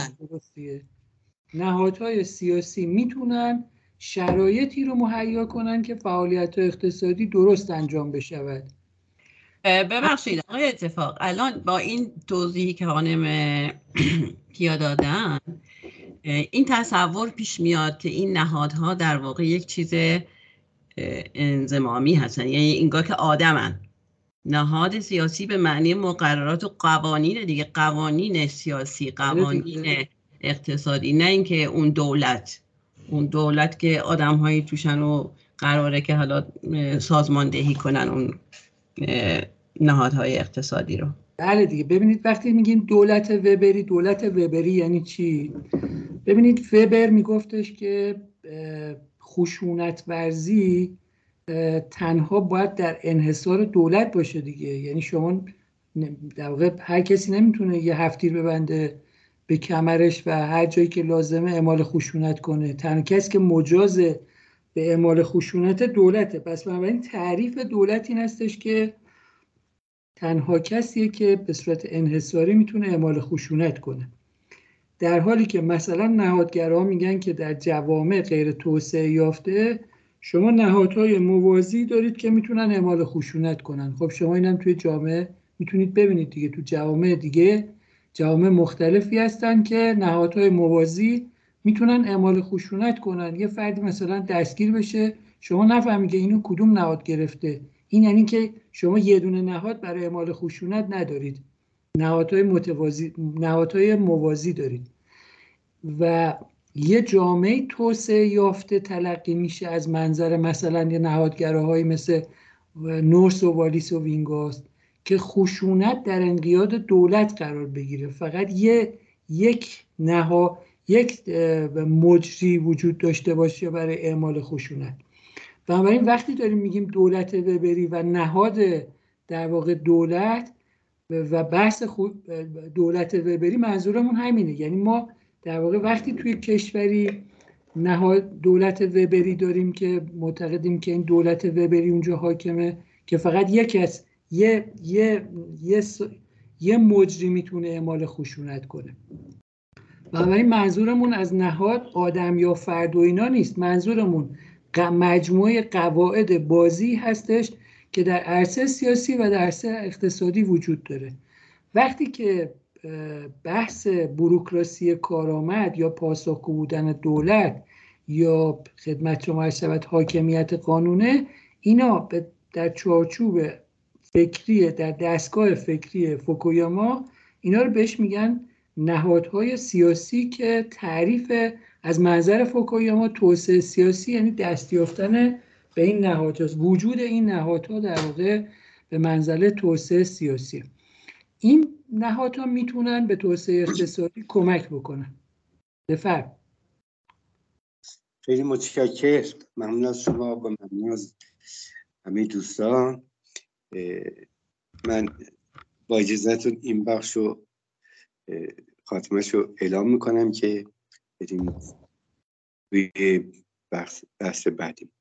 نهادهای سیاسی میتونن شرایطی رو مهیا کنن که فعالیت اقتصادی درست انجام بشود. ببخشید آقای اتفاق، الان با این توضیحی که خانم کیا دادن این تصور پیش میاد که این نهادها در واقع یک چیز انضمامی هستن، یعنی انگار که آدمن. نهاد سیاسی به معنی مقررات و قوانین دیگه، قوانین سیاسی، قوانین اقتصادی، نه اینکه اون دولت اون دولت که آدم‌هایی توشن و قراره که حالا سازماندهی کنن اون نهادهای اقتصادی رو. بله دیگه. ببینید وقتی میگیم دولت وبری، دولت وبری یعنی چی؟ ببینید وبر میگفتش که خشونت ورزی تنها باید در انحصار دولت باشه دیگه، یعنی شما در واقع هر کسی نمیتونه یه هفتیر ببنده به کمرش و هر جایی که لازمه اعمال خشونت کنه. تنها کسی که مجاز به اعمال خشونت دولته. پس بنابراین تعریف دولت این هستش که تنها کسیه که به صورت انحصاری میتونه اعمال خشونت کنه، در حالی که مثلا نهادگرا میگن که در جوامع غیر توسعه یافته شما نهادهای موازی دارید که میتونن اعمال خشونت کنن. خب شما اینم توی جامعه میتونید ببینید دیگه، تو جوامع دیگه، جوامع مختلفی هستن که نهادهای موازی میتونن اعمال خشونت کنن. یه فرد مثلا دستگیر بشه، شما نفهمید که اینو کدوم نهاد گرفته. این یعنی که شما یه دونه نهاد برای اعمال خشونت ندارید، نهادهای متوازی، نهادهای موازی داریم و یه جامعه توسعه یافته تلقی میشه از منظر مثلا یه نهادگراهایی مثل نورس و والیس و وینگاست که خشونت در انقیاد دولت قرار بگیره. فقط یه یک نها یک مجری وجود داشته باشه برای اعمال خشونت. بنابراین وقتی داریم میگیم دولت ببری و نهاد در واقع دولت و بحث دولت ببری، منظورمون همینه. یعنی ما در واقع وقتی توی کشوری نهاد دولت وبری داریم که معتقدیم که این دولت وبری اونجا حاکمه که فقط یک از یه یه یه, یه مجری میتونه اعمال خشونت کنه. بنابراین منظورمون از نهاد آدم یا فرد و اینا نیست، منظورمون مجموعه قواعد بازی هستش که در عرصه سیاسی و در عرصه اقتصادی وجود داره. وقتی که بحث بوروکراسی کارآمد یا پاسخگو بودن دولت یا خدمت شما عرض شود حاکمیت قانونه، اینا در چارچوب فکری در دستگاه فکری فوکویاما اینا رو بهش میگن نهادهای سیاسی که تعریف از منظر فوکویاما توسعه سیاسی یعنی دستیافتن به این نهادها، وجود این نهادها در واقع به منزله توسعه سیاسی. این نهادها میتونن به توسعه اقتصادی کمک بکنن. بفرمایید. خیلی متشکرم. ممنون از شما و ممنون از همه دوستان. من با اجازهتون این بخش رو خاتمهش رو اعلام میکنم که بریم به بحث بعدی.